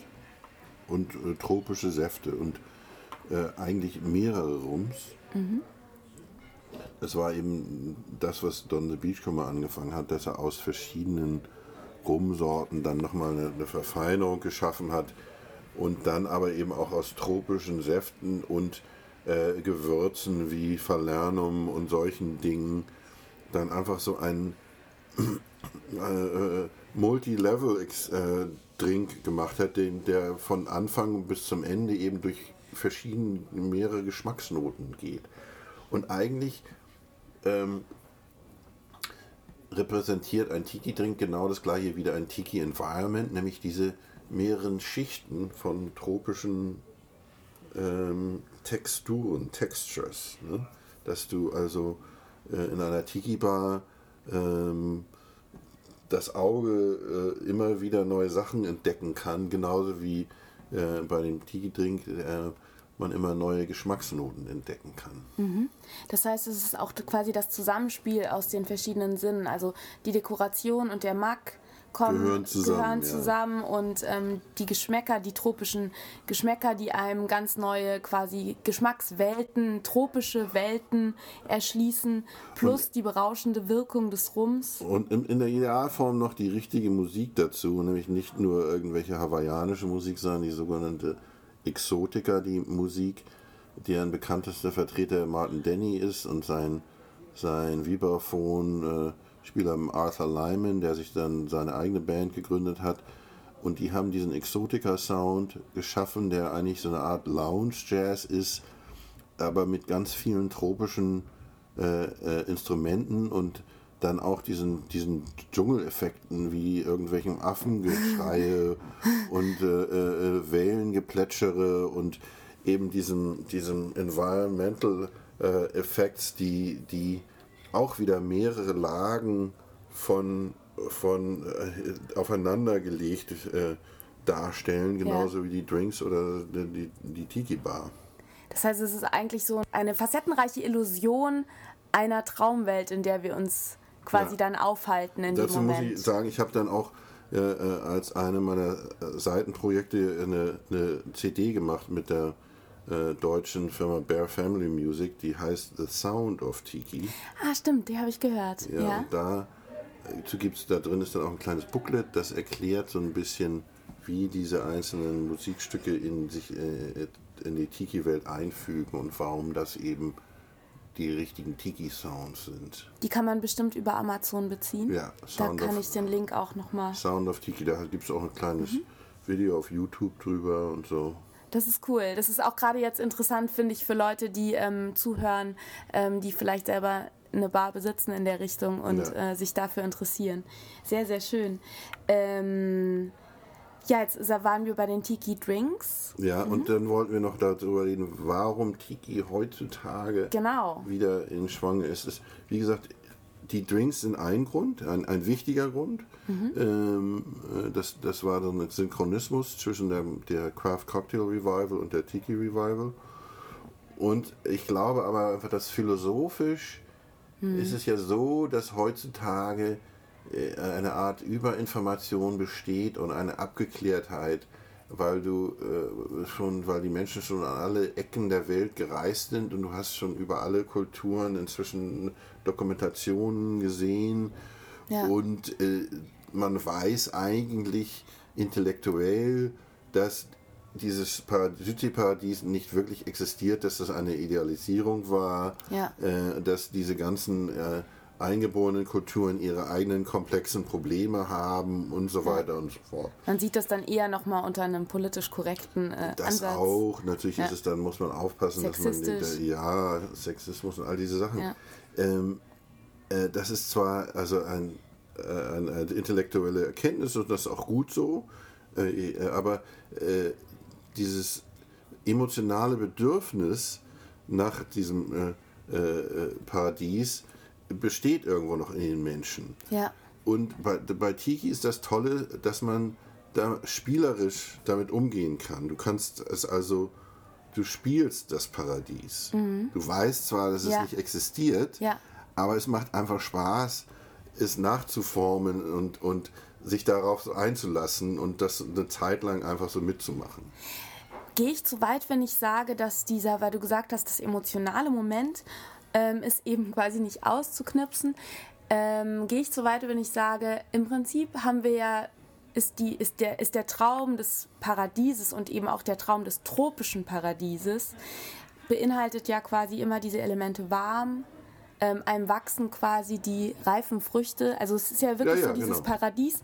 und äh, tropische Säfte und äh, eigentlich mehrere Rums. Mhm. Es war eben das, was Don the Beachcomber angefangen hat, dass er aus verschiedenen Rumsorten dann nochmal eine, eine Verfeinerung geschaffen hat und dann aber eben auch aus tropischen Säften und äh, Gewürzen wie Falernum und solchen Dingen dann einfach so einen äh, Multi-Level-Drink gemacht hat, den, der von Anfang bis zum Ende eben durch verschiedene, mehrere Geschmacksnoten geht. Und eigentlich ähm, repräsentiert ein Tiki-Drink genau das gleiche wie ein Tiki-Environment, nämlich diese mehreren Schichten von tropischen ähm, Texturen, Textures. Ne? Dass du also äh, in einer Tiki-Bar ähm, das Auge äh, immer wieder neue Sachen entdecken kann, genauso wie äh, bei dem Tiki-Drink äh, man immer neue Geschmacksnoten entdecken kann. Mhm. Das heißt, es ist auch quasi das Zusammenspiel aus den verschiedenen Sinnen. Also die Dekoration und der Mack kommen, gehören zusammen, gehören zusammen ja. und ähm, die Geschmäcker, die tropischen Geschmäcker, die einem ganz neue quasi Geschmackswelten, tropische Welten erschließen, plus und, die berauschende Wirkung des Rums. Und in, in der Idealform noch die richtige Musik dazu, nämlich nicht nur irgendwelche hawaiianische Musik, sondern die sogenannte Exotica, die Musik, deren bekanntester Vertreter Martin Denny ist und sein, sein Vibraphon-Spieler Arthur Lyman, der sich dann seine eigene Band gegründet hat. Und die haben diesen Exotica-Sound geschaffen, der eigentlich so eine Art Lounge-Jazz ist, aber mit ganz vielen tropischen äh, äh, Instrumenten und dann auch diesen, diesen Dschungeleffekten wie irgendwelchen Affengeschreie und äh, äh, Wellengeplätschere und eben diesem, diesem Environmental äh, Effects, die, die auch wieder mehrere Lagen von, von äh, aufeinandergelegt äh, darstellen, genauso ja. wie die Drinks oder die, die Tiki-Bar. Das heißt, es ist eigentlich so eine facettenreiche Illusion einer Traumwelt, in der wir uns quasi ja. dann aufhalten in Dazu dem Moment. Dazu muss ich sagen, ich habe dann auch äh, als eine meiner Seitenprojekte eine, eine C D gemacht mit der äh, deutschen Firma Bear Family Music, die heißt The Sound of Tiki. Ah, stimmt, die habe ich gehört. Ja, ja. Und da, gibt's, da drin ist dann auch ein kleines Booklet, das erklärt so ein bisschen, wie diese einzelnen Musikstücke in sich äh, in die Tiki-Welt einfügen und warum das eben die richtigen Tiki-Sounds sind. Die kann man bestimmt über Amazon beziehen. Ja, Sound da kann of, ich den Link auch nochmal. Sound of Tiki, da gibt es auch ein kleines mhm. Video auf YouTube drüber und so. Das ist cool. Das ist auch gerade jetzt interessant, finde ich, für Leute, die ähm, zuhören, ähm, die vielleicht selber eine Bar besitzen in der Richtung und ja. äh, sich dafür interessieren. Sehr, sehr schön. Ähm, ja, jetzt waren wir bei den Tiki-Drinks. Ja, mhm. und dann wollten wir noch darüber reden, warum Tiki heutzutage genau. wieder in Schwung ist. Es, wie gesagt, die Drinks sind ein Grund, ein, ein wichtiger Grund. Mhm. Ähm, das, das war dann ein Synchronismus zwischen der, der Craft Cocktail Revival und der Tiki Revival. Und ich glaube aber einfach, dass philosophisch mhm. ist es ja so, dass heutzutage eine Art Überinformation besteht und eine Abgeklärtheit, weil du äh, schon, weil die Menschen schon an alle Ecken der Welt gereist sind und du hast schon über alle Kulturen inzwischen Dokumentationen gesehen ja. und äh, man weiß eigentlich intellektuell, dass dieses Südseeparadies nicht wirklich existiert, dass das eine Idealisierung war, ja. äh, dass diese ganzen äh, eingeborenen Kulturen ihre eigenen komplexen Probleme haben und so weiter und so fort. Man sieht das dann eher nochmal unter einem politisch korrekten äh, das Ansatz. Das auch, natürlich ja. ist es dann, muss man aufpassen, dass man den, ja, Sexismus und all diese Sachen. Ja. Ähm, äh, das ist zwar also ein, eine, eine intellektuelle Erkenntnis und das ist auch gut so, äh, aber äh, dieses emotionale Bedürfnis nach diesem äh, äh, Paradies besteht irgendwo noch in den Menschen. Ja. Und bei, bei Tiki ist das Tolle, dass man da spielerisch damit umgehen kann. Du kannst es also, du spielst das Paradies. Mhm. Du weißt zwar, dass ja. es nicht existiert, ja. aber es macht einfach Spaß, es nachzuformen und, und sich darauf so einzulassen und das eine Zeit lang einfach so mitzumachen. Gehe ich zu weit, wenn ich sage, dass dieser, weil du gesagt hast, das emotionale Moment ähm, ist eben quasi nicht auszuknipsen, ähm, gehe ich zu weit, wenn ich sage, im Prinzip haben wir ja, ist, die, ist, der, ist der Traum des Paradieses und eben auch der Traum des tropischen Paradieses, beinhaltet ja quasi immer diese Elemente warm, ähm, einem wachsen quasi die reifen Früchte, also es ist ja wirklich ja, ja, so dieses genau. Paradies.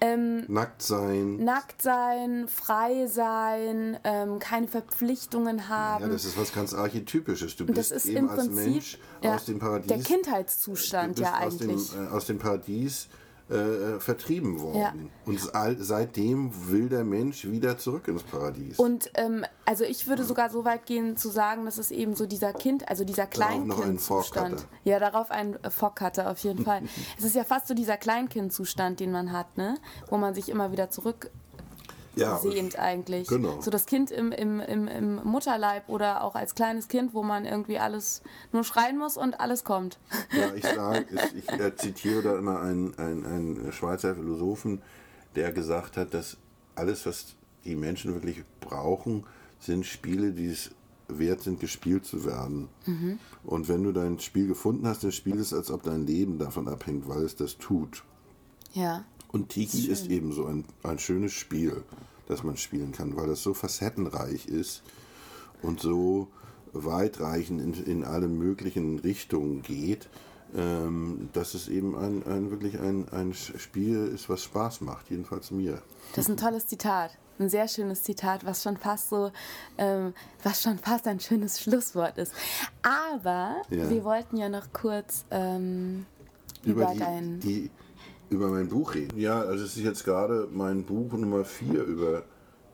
Ähm, nackt sein. Nackt sein, frei sein, ähm, keine Verpflichtungen haben. Ja, das ist was ganz Archetypisches. Du bist das ist eben im Prinzip, als Mensch ja, aus dem Paradies. Der Kindheitszustand ja eigentlich. Aus dem, äh, aus dem Paradies äh, vertrieben worden. Ja. Und all, seitdem will der Mensch wieder zurück ins Paradies. Und ähm, also ich würde ja. sogar so weit gehen zu sagen, dass es eben so dieser Kind, also dieser Kleinkindzustand. Ja, darauf ein Fog Cutter auf jeden Fall. Es ist ja fast so dieser Kleinkindzustand, den man hat, ne? Wo man sich immer wieder zurück ja, sehnt eigentlich. Genau. So das Kind im, im, im, im Mutterleib oder auch als kleines Kind, wo man irgendwie alles nur schreien muss und alles kommt. Ja, ich sage, ich, ich äh, zitiere da immer einen, einen, einen Schweizer Philosophen, der gesagt hat, dass alles, was die Menschen wirklich brauchen, sind Spiele, die es wert sind, gespielt zu werden. Mhm. Und wenn du dein Spiel gefunden hast, dann spiel es, als ob dein Leben davon abhängt, weil es das tut. Ja. Und Tiki ist eben so ein, ein schönes Spiel, das man spielen kann, weil das so facettenreich ist und so weitreichend in, in alle möglichen Richtungen geht, ähm, dass es eben ein, ein, wirklich ein, ein Spiel ist, was Spaß macht, jedenfalls mir. Das ist ein tolles Zitat. Ein sehr schönes Zitat, was schon fast so, ähm, was schon fast ein schönes Schlusswort ist. Aber ja. wir wollten ja noch kurz ähm, über, über die, deinen... Die, über mein Buch reden. Ja, also es ist jetzt gerade mein Buch Nummer vier über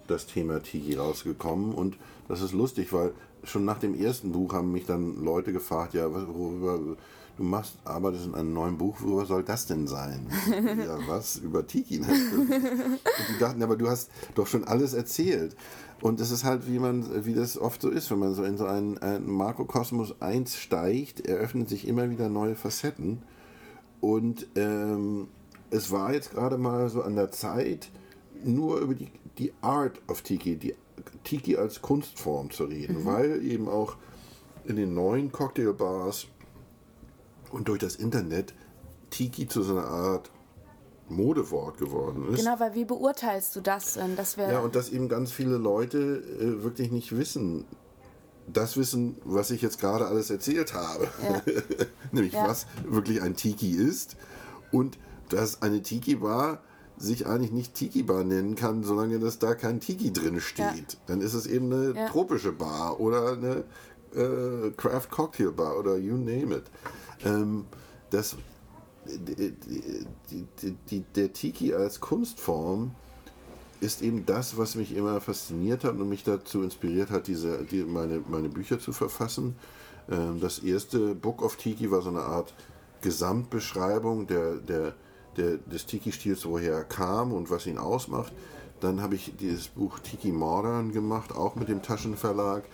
das Thema Tiki rausgekommen und das ist lustig, weil schon nach dem ersten Buch haben mich dann Leute gefragt, ja, worüber, du machst aber das in einem neuen Buch, worüber soll das denn sein? Ja, was? Über Tiki natürlich. Und die dachten, aber du hast doch schon alles erzählt. Und das ist halt, wie man, wie das oft so ist, wenn man so in so einen, einen Makrokosmos einsteigt, eröffnen sich immer wieder neue Facetten und ähm, es war jetzt gerade mal so an der Zeit, nur über die, die Art of Tiki, die Tiki als Kunstform zu reden, mhm. weil eben auch in den neuen Cocktailbars und durch das Internet Tiki zu so einer Art Modewort geworden ist. Genau, weil wie beurteilst du das denn? Dass wir ja, und dass eben ganz viele Leute äh, wirklich nicht wissen, das wissen, was ich jetzt gerade alles erzählt habe. Ja. Nämlich, ja. was wirklich ein Tiki ist und dass eine Tiki-Bar sich eigentlich nicht Tiki-Bar nennen kann, solange das da kein Tiki drin steht. Ja. Dann ist es eben eine ja. tropische Bar oder eine äh, Craft-Cocktail-Bar oder you name it. Ähm, das, die, die, die, die, der Tiki als Kunstform ist eben das, was mich immer fasziniert hat und mich dazu inspiriert hat, diese, die, meine, meine Bücher zu verfassen. Ähm, das erste Book of Tiki war so eine Art Gesamtbeschreibung der, der des Tiki-Stils, woher er kam und was ihn ausmacht. Dann habe ich dieses Buch Tiki Modern gemacht, auch mit dem Taschenverlag,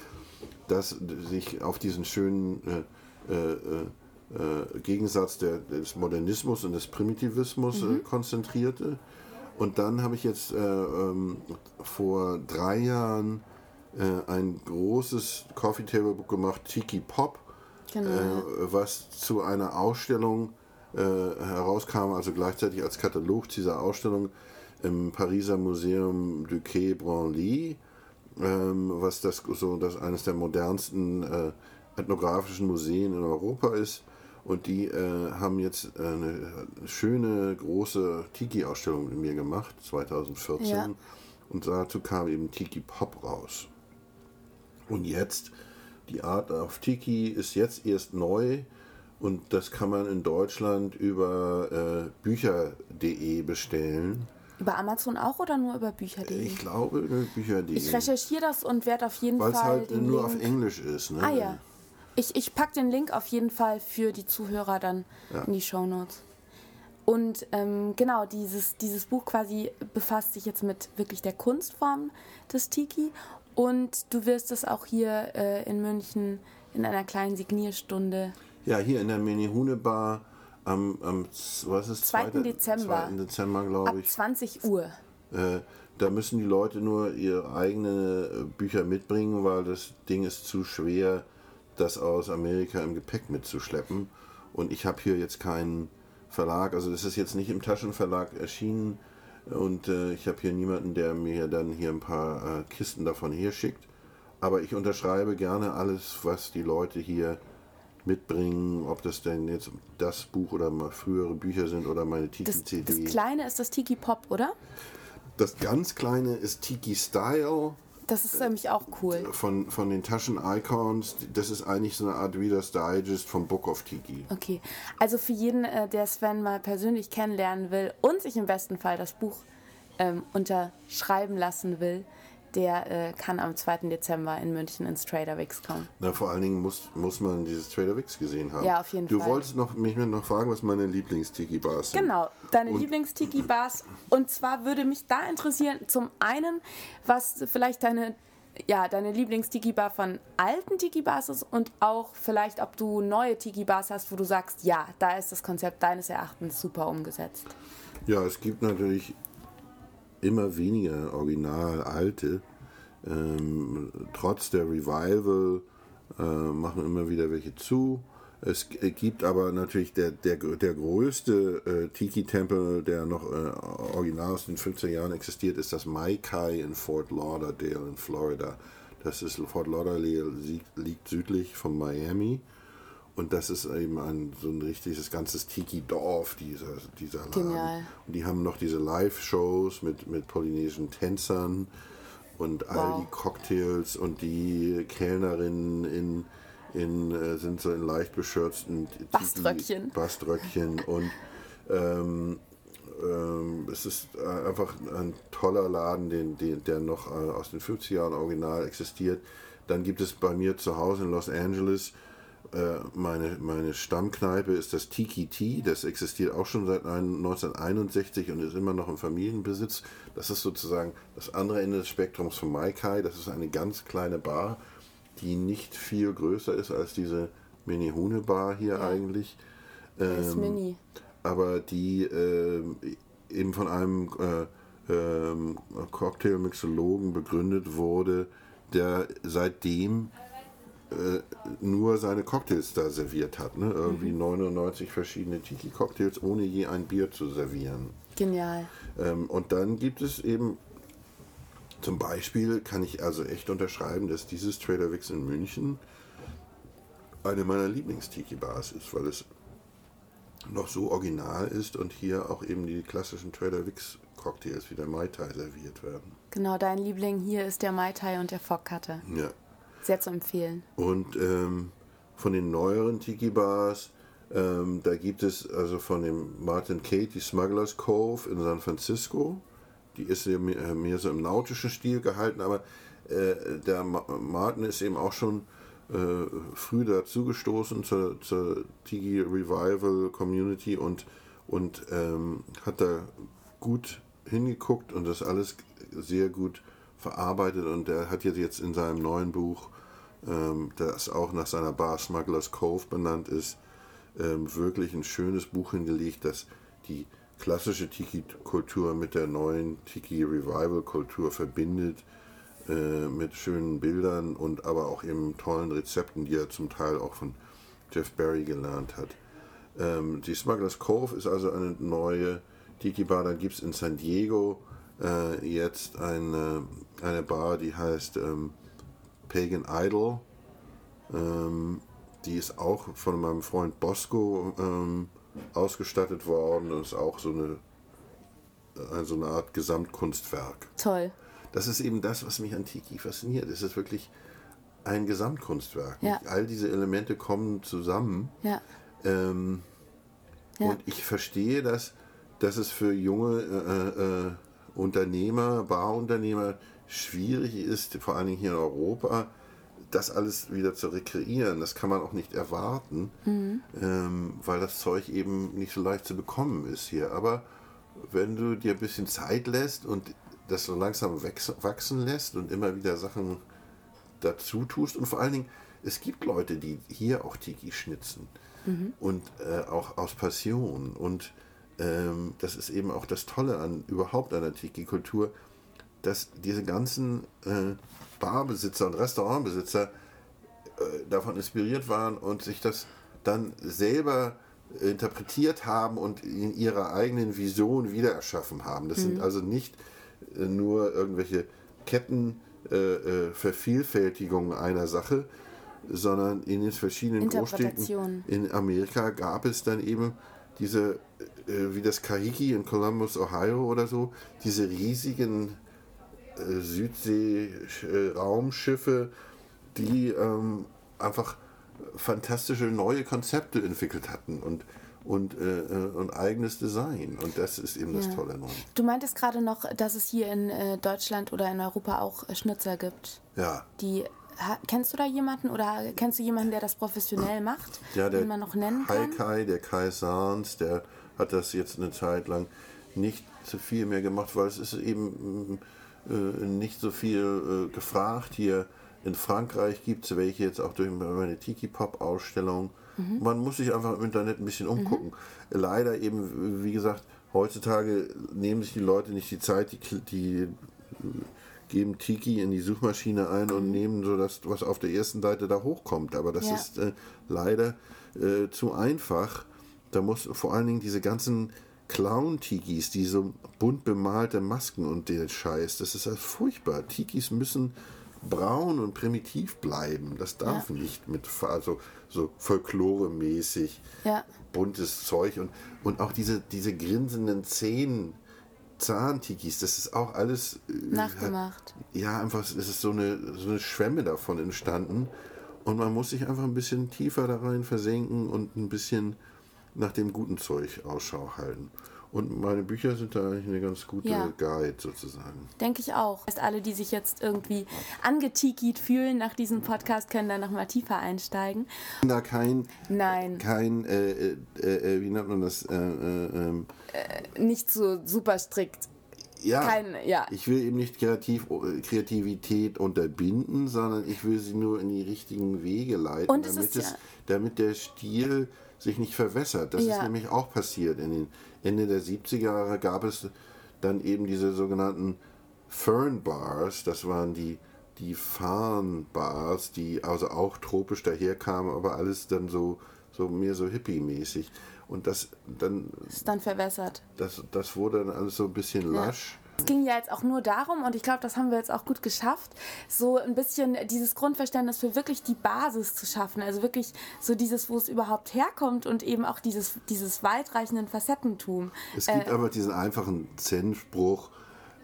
das sich auf diesen schönen äh, äh, äh, Gegensatz der, des Modernismus und des Primitivismus mhm. äh, konzentrierte. Und dann habe ich jetzt äh, ähm, vor drei Jahren äh, ein großes Coffee Table Book gemacht, Tiki Pop, genau. äh, was zu einer Ausstellung Äh, herauskam, also gleichzeitig als Katalog dieser Ausstellung im Pariser Museum du Quai Branly, ähm, was das so das eines der modernsten äh, ethnografischen Museen in Europa ist. Und die äh, haben jetzt eine schöne große Tiki-Ausstellung mit mir gemacht, zweitausendvierzehn. Ja. Und dazu kam eben Tiki Pop raus. Und jetzt, die Art of Tiki ist jetzt erst neu. Und das kann man in Deutschland über äh, bücher punkt de bestellen. Über Amazon auch oder nur über bücher punkt de? Ich glaube über bücher punkt de. Ich recherchiere das und werde auf jeden Weil's Fall halt den nur Link auf Englisch ist. Ne? Ah ja. Ich, ich packe den Link auf jeden Fall für die Zuhörer dann ja. in die Shownotes. Und ähm, genau, dieses, dieses Buch quasi befasst sich jetzt mit wirklich der Kunstform des Tiki. Und du wirst es auch hier äh, in München in einer kleinen Signierstunde... Ja, hier in der Menehune Bar am, am was ist, zweiten Dezember, zweiten Dezember glaube ich. Ab zwanzig Uhr. Äh, da müssen die Leute nur ihre eigenen Bücher mitbringen, weil das Ding ist zu schwer, das aus Amerika im Gepäck mitzuschleppen. Und ich habe hier jetzt keinen Verlag, also das ist jetzt nicht im Taschenverlag erschienen. Und äh, ich habe hier niemanden, der mir dann hier ein paar äh, Kisten davon herschickt. Aber ich unterschreibe gerne alles, was die Leute hier mitbringen, ob das denn jetzt das Buch oder mal frühere Bücher sind oder meine Tiki-C D. Das, das Kleine ist das Tiki Pop, oder? Das ganz Kleine ist Tiki Style. Das ist nämlich auch cool. Von, von den Taschen-Icons, das ist eigentlich so eine Art Reader's Digest vom Book of Tiki. Okay, also für jeden, der Sven mal persönlich kennenlernen will und sich im besten Fall das Buch ähm, unterschreiben lassen will, der äh, kann am zweiten Dezember in München ins Trader Vic's kommen. Na, vor allen Dingen muss, muss man dieses Trader Vic's gesehen haben. Ja, auf jeden du Fall. Du wolltest noch, mich noch fragen, was meine Lieblings-Tiki-Bars sind. Genau, deine und Lieblings-Tiki-Bars. Und zwar würde mich da interessieren, zum einen, was vielleicht deine, ja, deine Lieblings-Tiki-Bar von alten Tiki-Bars ist und auch vielleicht, ob du neue Tiki-Bars hast, wo du sagst, ja, da ist das Konzept deines Erachtens super umgesetzt. Ja, es gibt natürlich immer weniger original alte. Ähm, trotz der Revival äh, machen immer wieder welche zu. Es gibt aber natürlich der, der, der größte äh, Tiki-Tempel, der noch äh, original aus den fünfziger Jahren existiert, ist das Mai-Kai in Fort Lauderdale in Florida. Das ist Fort Lauderdale liegt südlich von Miami. Und das ist eben ein, so ein richtiges ganzes Tiki-Dorf, dieser, dieser Laden. Genial. Und die haben noch diese Live-Shows mit, mit polynesischen Tänzern und all wow. die Cocktails und die Kellnerinnen in, in, sind so in leicht beschürzten Baströckchen. Baströckchen. Und ähm, ähm, es ist einfach ein toller Laden, den, den, der noch aus den fünfziger Jahren original existiert. Dann gibt es bei mir zu Hause in Los Angeles Meine, meine Stammkneipe ist das Tiki-Ti, das existiert auch schon seit neunzehnhunderteinundsechzig und ist immer noch im Familienbesitz. Das ist sozusagen das andere Ende des Spektrums von Mai-Kai. Das ist eine ganz kleine Bar, die nicht viel größer ist als diese Menehune Bar hier ja. eigentlich. Ähm, das ist mini. Aber die äh, eben von einem äh, äh, Cocktail-Mixologen begründet wurde, der seitdem nur seine Cocktails da serviert hat. Ne? Irgendwie mhm. neunundneunzig verschiedene Tiki-Cocktails, ohne je ein Bier zu servieren. Genial. Ähm, und dann gibt es eben, zum Beispiel kann ich also echt unterschreiben, dass dieses Trader Vic's in München eine meiner Lieblings-Tiki-Bars ist, weil es noch so original ist und hier auch eben die klassischen Trader Vic's Cocktails wie der Mai Tai serviert werden. Genau, dein Liebling hier ist der Mai Tai und der Fog Cutter. Ja. Sehr zu empfehlen. Und ähm, von den neueren Tiki-Bars, ähm, da gibt es also von dem Martin Cate die Smuggler's Cove in San Francisco. Die ist mehr so im nautischen Stil gehalten, aber äh, der Ma- Martin ist eben auch schon äh, früh dazugestoßen zur, zur Tiki-Revival-Community und, und ähm, hat da gut hingeguckt und das alles sehr gut verarbeitet und er hat jetzt in seinem neuen Buch, ähm, das auch nach seiner Bar Smuggler's Cove benannt ist, ähm, wirklich ein schönes Buch hingelegt, das die klassische Tiki-Kultur mit der neuen Tiki-Revival-Kultur verbindet, äh, mit schönen Bildern und aber auch eben tollen Rezepten, die er zum Teil auch von Jeff Berry gelernt hat. Ähm, die Smuggler's Cove ist also eine neue Tiki-Bar, dann gibt es in San Diego Äh, jetzt eine, eine Bar, die heißt ähm, Pagan Idol. Ähm, die ist auch von meinem Freund Bosco ähm, ausgestattet worden und ist auch so eine, äh, so eine Art Gesamtkunstwerk. Toll. Das ist eben das, was mich an Tiki fasziniert. Es ist wirklich ein Gesamtkunstwerk. Ja. All diese Elemente kommen zusammen. Ja. Ähm, ja. Und ich verstehe, dass, dass es für junge äh, äh, Unternehmer, Barunternehmer schwierig ist, vor allen Dingen hier in Europa, das alles wieder zu rekreieren. Das kann man auch nicht erwarten, mhm. ähm, weil das Zeug eben nicht so leicht zu bekommen ist hier. Aber wenn du dir ein bisschen Zeit lässt und das so langsam wachsen lässt und immer wieder Sachen dazu tust, und vor allen Dingen, es gibt Leute, die hier auch Tiki schnitzen mhm. und äh, auch aus Passion, und ähm, das ist eben auch das Tolle an überhaupt an der Tiki-Kultur, dass diese ganzen äh, Barbesitzer und Restaurantbesitzer äh, davon inspiriert waren und sich das dann selber interpretiert haben und in ihrer eigenen Vision wieder erschaffen haben. Das mhm. sind also nicht äh, nur irgendwelche Ketten, äh, äh, Vervielfältigungen einer Sache, sondern in den verschiedenen Großstädten in Amerika gab es dann eben diese, äh, wie das Kahiki in Columbus, Ohio oder so, diese riesigen äh, Südsee-Raumschiffe, die ähm, einfach fantastische neue Konzepte entwickelt hatten und und äh, und eigenes Design, und das ist eben ja. das Tolle. Du meintest gerade noch, dass es hier in äh, Deutschland oder in Europa auch äh, Schnitzer gibt. Ja. Die ha, kennst du da jemanden oder kennst du jemanden, der das professionell macht, ja, der, den man noch nennen kann? Mai-Kai, der Kai Sanz, der hat das jetzt eine Zeit lang nicht so viel mehr gemacht, weil es ist eben äh, nicht so viel äh, gefragt hier. In Frankreich gibt es welche, jetzt auch durch meine Tiki Pop Ausstellung. Mhm. Man muss sich einfach im Internet ein bisschen umgucken. Mhm. Leider eben, wie gesagt, heutzutage nehmen sich die Leute nicht die Zeit, die, die geben Tiki in die Suchmaschine ein mhm. und nehmen so das, was auf der ersten Seite da hochkommt. Aber das ja. ist äh, leider äh, zu einfach. Da muss vor allen Dingen diese ganzen Clown-Tikis, diese bunt bemalte Masken und der Scheiß, das ist halt furchtbar. Tikis müssen braun und primitiv bleiben. Das darf ja. nicht mit, also so folkloremäßig ja. buntes Zeug, und, und auch diese, diese grinsenden Zähnen, Zahntikis, das ist auch alles nachgemacht. Ja, einfach, es ist so eine, so eine Schwemme davon entstanden, und man muss sich einfach ein bisschen tiefer da rein versenken und ein bisschen nach dem guten Zeug Ausschau halten. Und meine Bücher sind da eigentlich eine ganz gute ja. Guide sozusagen. Denke ich auch. Das heißt, alle, die sich jetzt irgendwie angetikiet fühlen nach diesem Podcast, können da nochmal tiefer einsteigen. Da kein, Nein. kein, äh, äh, äh, wie nennt man das? Äh, äh, äh, nicht so super strikt. Ja, kein, ja, ich will eben nicht kreativ, Kreativität unterbinden, sondern ich will sie nur in die richtigen Wege leiten, Und es damit, ist, es, ja. damit der Stil sich nicht verwässert. Das ja. ist nämlich auch passiert. In den Ende der siebziger Jahre gab es dann eben diese sogenannten Fern Bars. Das waren die, die Farn Bars, die also auch tropisch daherkamen, aber alles dann so, so mehr so hippie-mäßig. Und das dann... Das ist dann verwässert. Das, das wurde dann alles so ein bisschen lasch. Ja. Es ging ja jetzt auch nur darum, und ich glaube, das haben wir jetzt auch gut geschafft, so ein bisschen dieses Grundverständnis für wirklich die Basis zu schaffen, also wirklich so dieses, wo es überhaupt herkommt, und eben auch dieses, dieses weitreichenden Facettentum. Es gibt äh, aber diesen einfachen Zen-Spruch,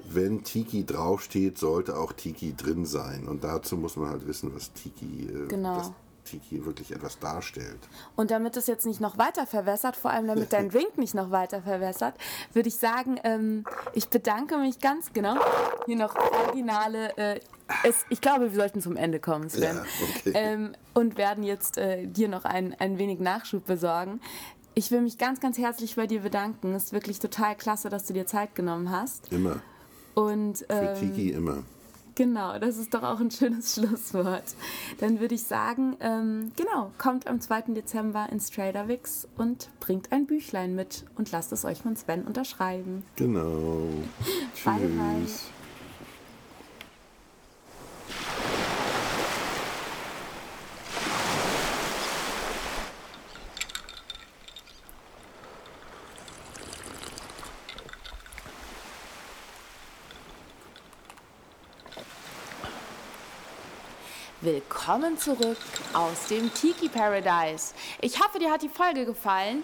wenn Tiki draufsteht, sollte auch Tiki drin sein, und dazu muss man halt wissen, was Tiki... Äh, genau. Das, Tiki wirklich etwas darstellt. Und damit es jetzt nicht noch weiter verwässert, vor allem damit dein Drink nicht noch weiter verwässert, würde ich sagen, ähm, ich bedanke mich ganz genau. Hier noch originale, äh, es, ich glaube, wir sollten zum Ende kommen, Sven. Ja, okay. ähm, und werden jetzt äh, dir noch ein, ein wenig Nachschub besorgen. Ich will mich ganz, ganz herzlich bei dir bedanken. Es ist wirklich total klasse, dass du dir Zeit genommen hast. Immer. Und, ähm, für Tiki immer. Genau, das ist doch auch ein schönes Schlusswort. Dann würde ich sagen, ähm, genau, kommt am zweiten Dezember ins Trader Vic's und bringt ein Büchlein mit und lasst es euch von Sven unterschreiben. Genau. Bye, tschüss. Bye. Willkommen zurück aus dem Tiki Paradise. Ich hoffe, dir hat die Folge gefallen.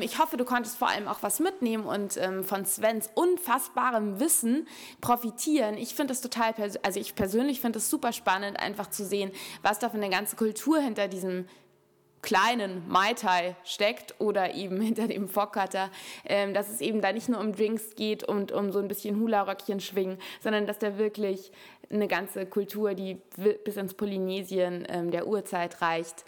Ich hoffe, du konntest vor allem auch was mitnehmen und von Svens unfassbarem Wissen profitieren. Ich finde das total, also ich persönlich finde es super spannend, einfach zu sehen, was da für eine ganze Kultur hinter diesem kleinen Mai Tai steckt oder eben hinter dem Fog Cutter, ähm, dass es eben da nicht nur um Drinks geht und um so ein bisschen Hula-Röckchen schwingen, sondern dass da wirklich eine ganze Kultur, die bis ins Polynesien ähm, der Urzeit reicht,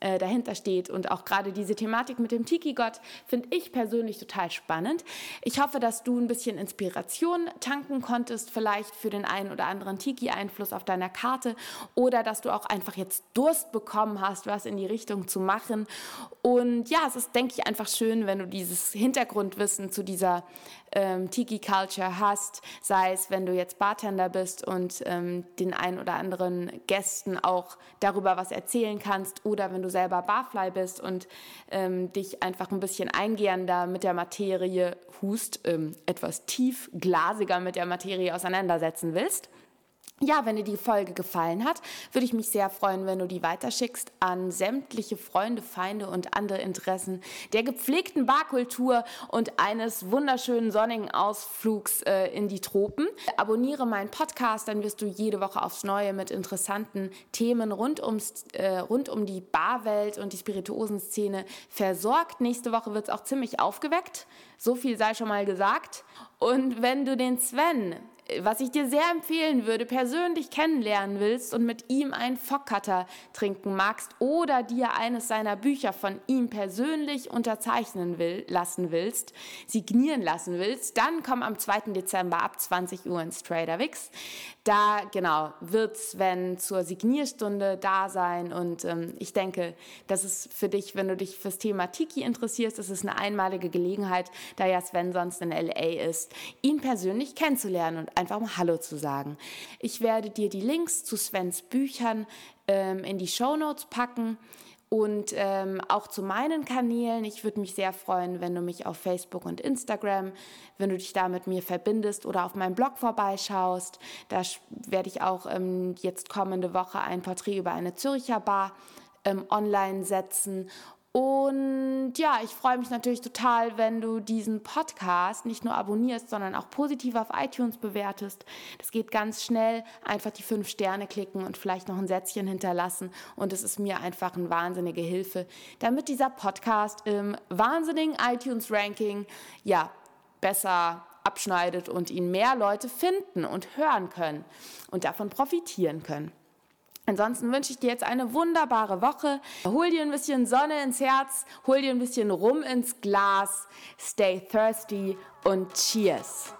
äh, dahinter steht. Und auch gerade diese Thematik mit dem Tiki-Gott finde ich persönlich total spannend. Ich hoffe, dass du ein bisschen Inspiration tanken konntest, vielleicht für den einen oder anderen Tiki-Einfluss auf deiner Karte, oder dass du auch einfach jetzt Durst bekommen hast, was in die Richtung zu machen. Und ja, es ist, denke ich, einfach schön, wenn du dieses Hintergrundwissen zu dieser ähm, Tiki-Culture hast, sei es, wenn du jetzt Bartender bist und ähm, den einen oder anderen Gästen auch darüber was erzählen kannst, oder wenn du selber Barfly bist und ähm, dich einfach ein bisschen eingehender mit der Materie hust, ähm, etwas tiefglasiger mit der Materie auseinandersetzen willst. Ja, wenn dir die Folge gefallen hat, würde ich mich sehr freuen, wenn du die weiterschickst an sämtliche Freunde, Feinde und andere Interessen der gepflegten Barkultur und eines wunderschönen sonnigen Ausflugs äh, in die Tropen. Abonniere meinen Podcast, dann wirst du jede Woche aufs Neue mit interessanten Themen rund, ums, äh, rund um die Barwelt und die Spirituosenszene versorgt. Nächste Woche wird es auch ziemlich aufgeweckt, so viel sei schon mal gesagt. Und wenn du den Sven, was ich dir sehr empfehlen würde, persönlich kennenlernen willst und mit ihm einen Fog Cutter trinken magst oder dir eines seiner Bücher von ihm persönlich unterzeichnen will, lassen willst, signieren lassen willst, dann komm am zweiten Dezember ab zwanzig Uhr ins Trader Vic's. Da, genau, wird Sven zur Signierstunde da sein, und ähm, ich denke, das ist für dich, wenn du dich fürs Thema Tiki interessierst, das ist eine einmalige Gelegenheit, da ja Sven sonst in L A ist, ihn persönlich kennenzulernen und einfach mal Hallo zu sagen. Ich werde dir die Links zu Svens Büchern ähm, in die Shownotes packen und ähm, auch zu meinen Kanälen. Ich würde mich sehr freuen, wenn du mich auf Facebook und Instagram, wenn du dich da mit mir verbindest oder auf meinem Blog vorbeischaust. Da werde ich auch ähm, jetzt kommende Woche ein Porträt über eine Zürcher Bar ähm, online setzen. Und ja, ich freue mich natürlich total, wenn du diesen Podcast nicht nur abonnierst, sondern auch positiv auf iTunes bewertest. Das geht ganz schnell. Einfach die fünf Sterne klicken und vielleicht noch ein Sätzchen hinterlassen. Und es ist mir einfach eine wahnsinnige Hilfe, damit dieser Podcast im wahnsinnigen iTunes-Ranking ja besser abschneidet und ihn mehr Leute finden und hören können und davon profitieren können. Ansonsten wünsche ich dir jetzt eine wunderbare Woche. Hol dir ein bisschen Sonne ins Herz, hol dir ein bisschen Rum ins Glas. Stay thirsty und cheers!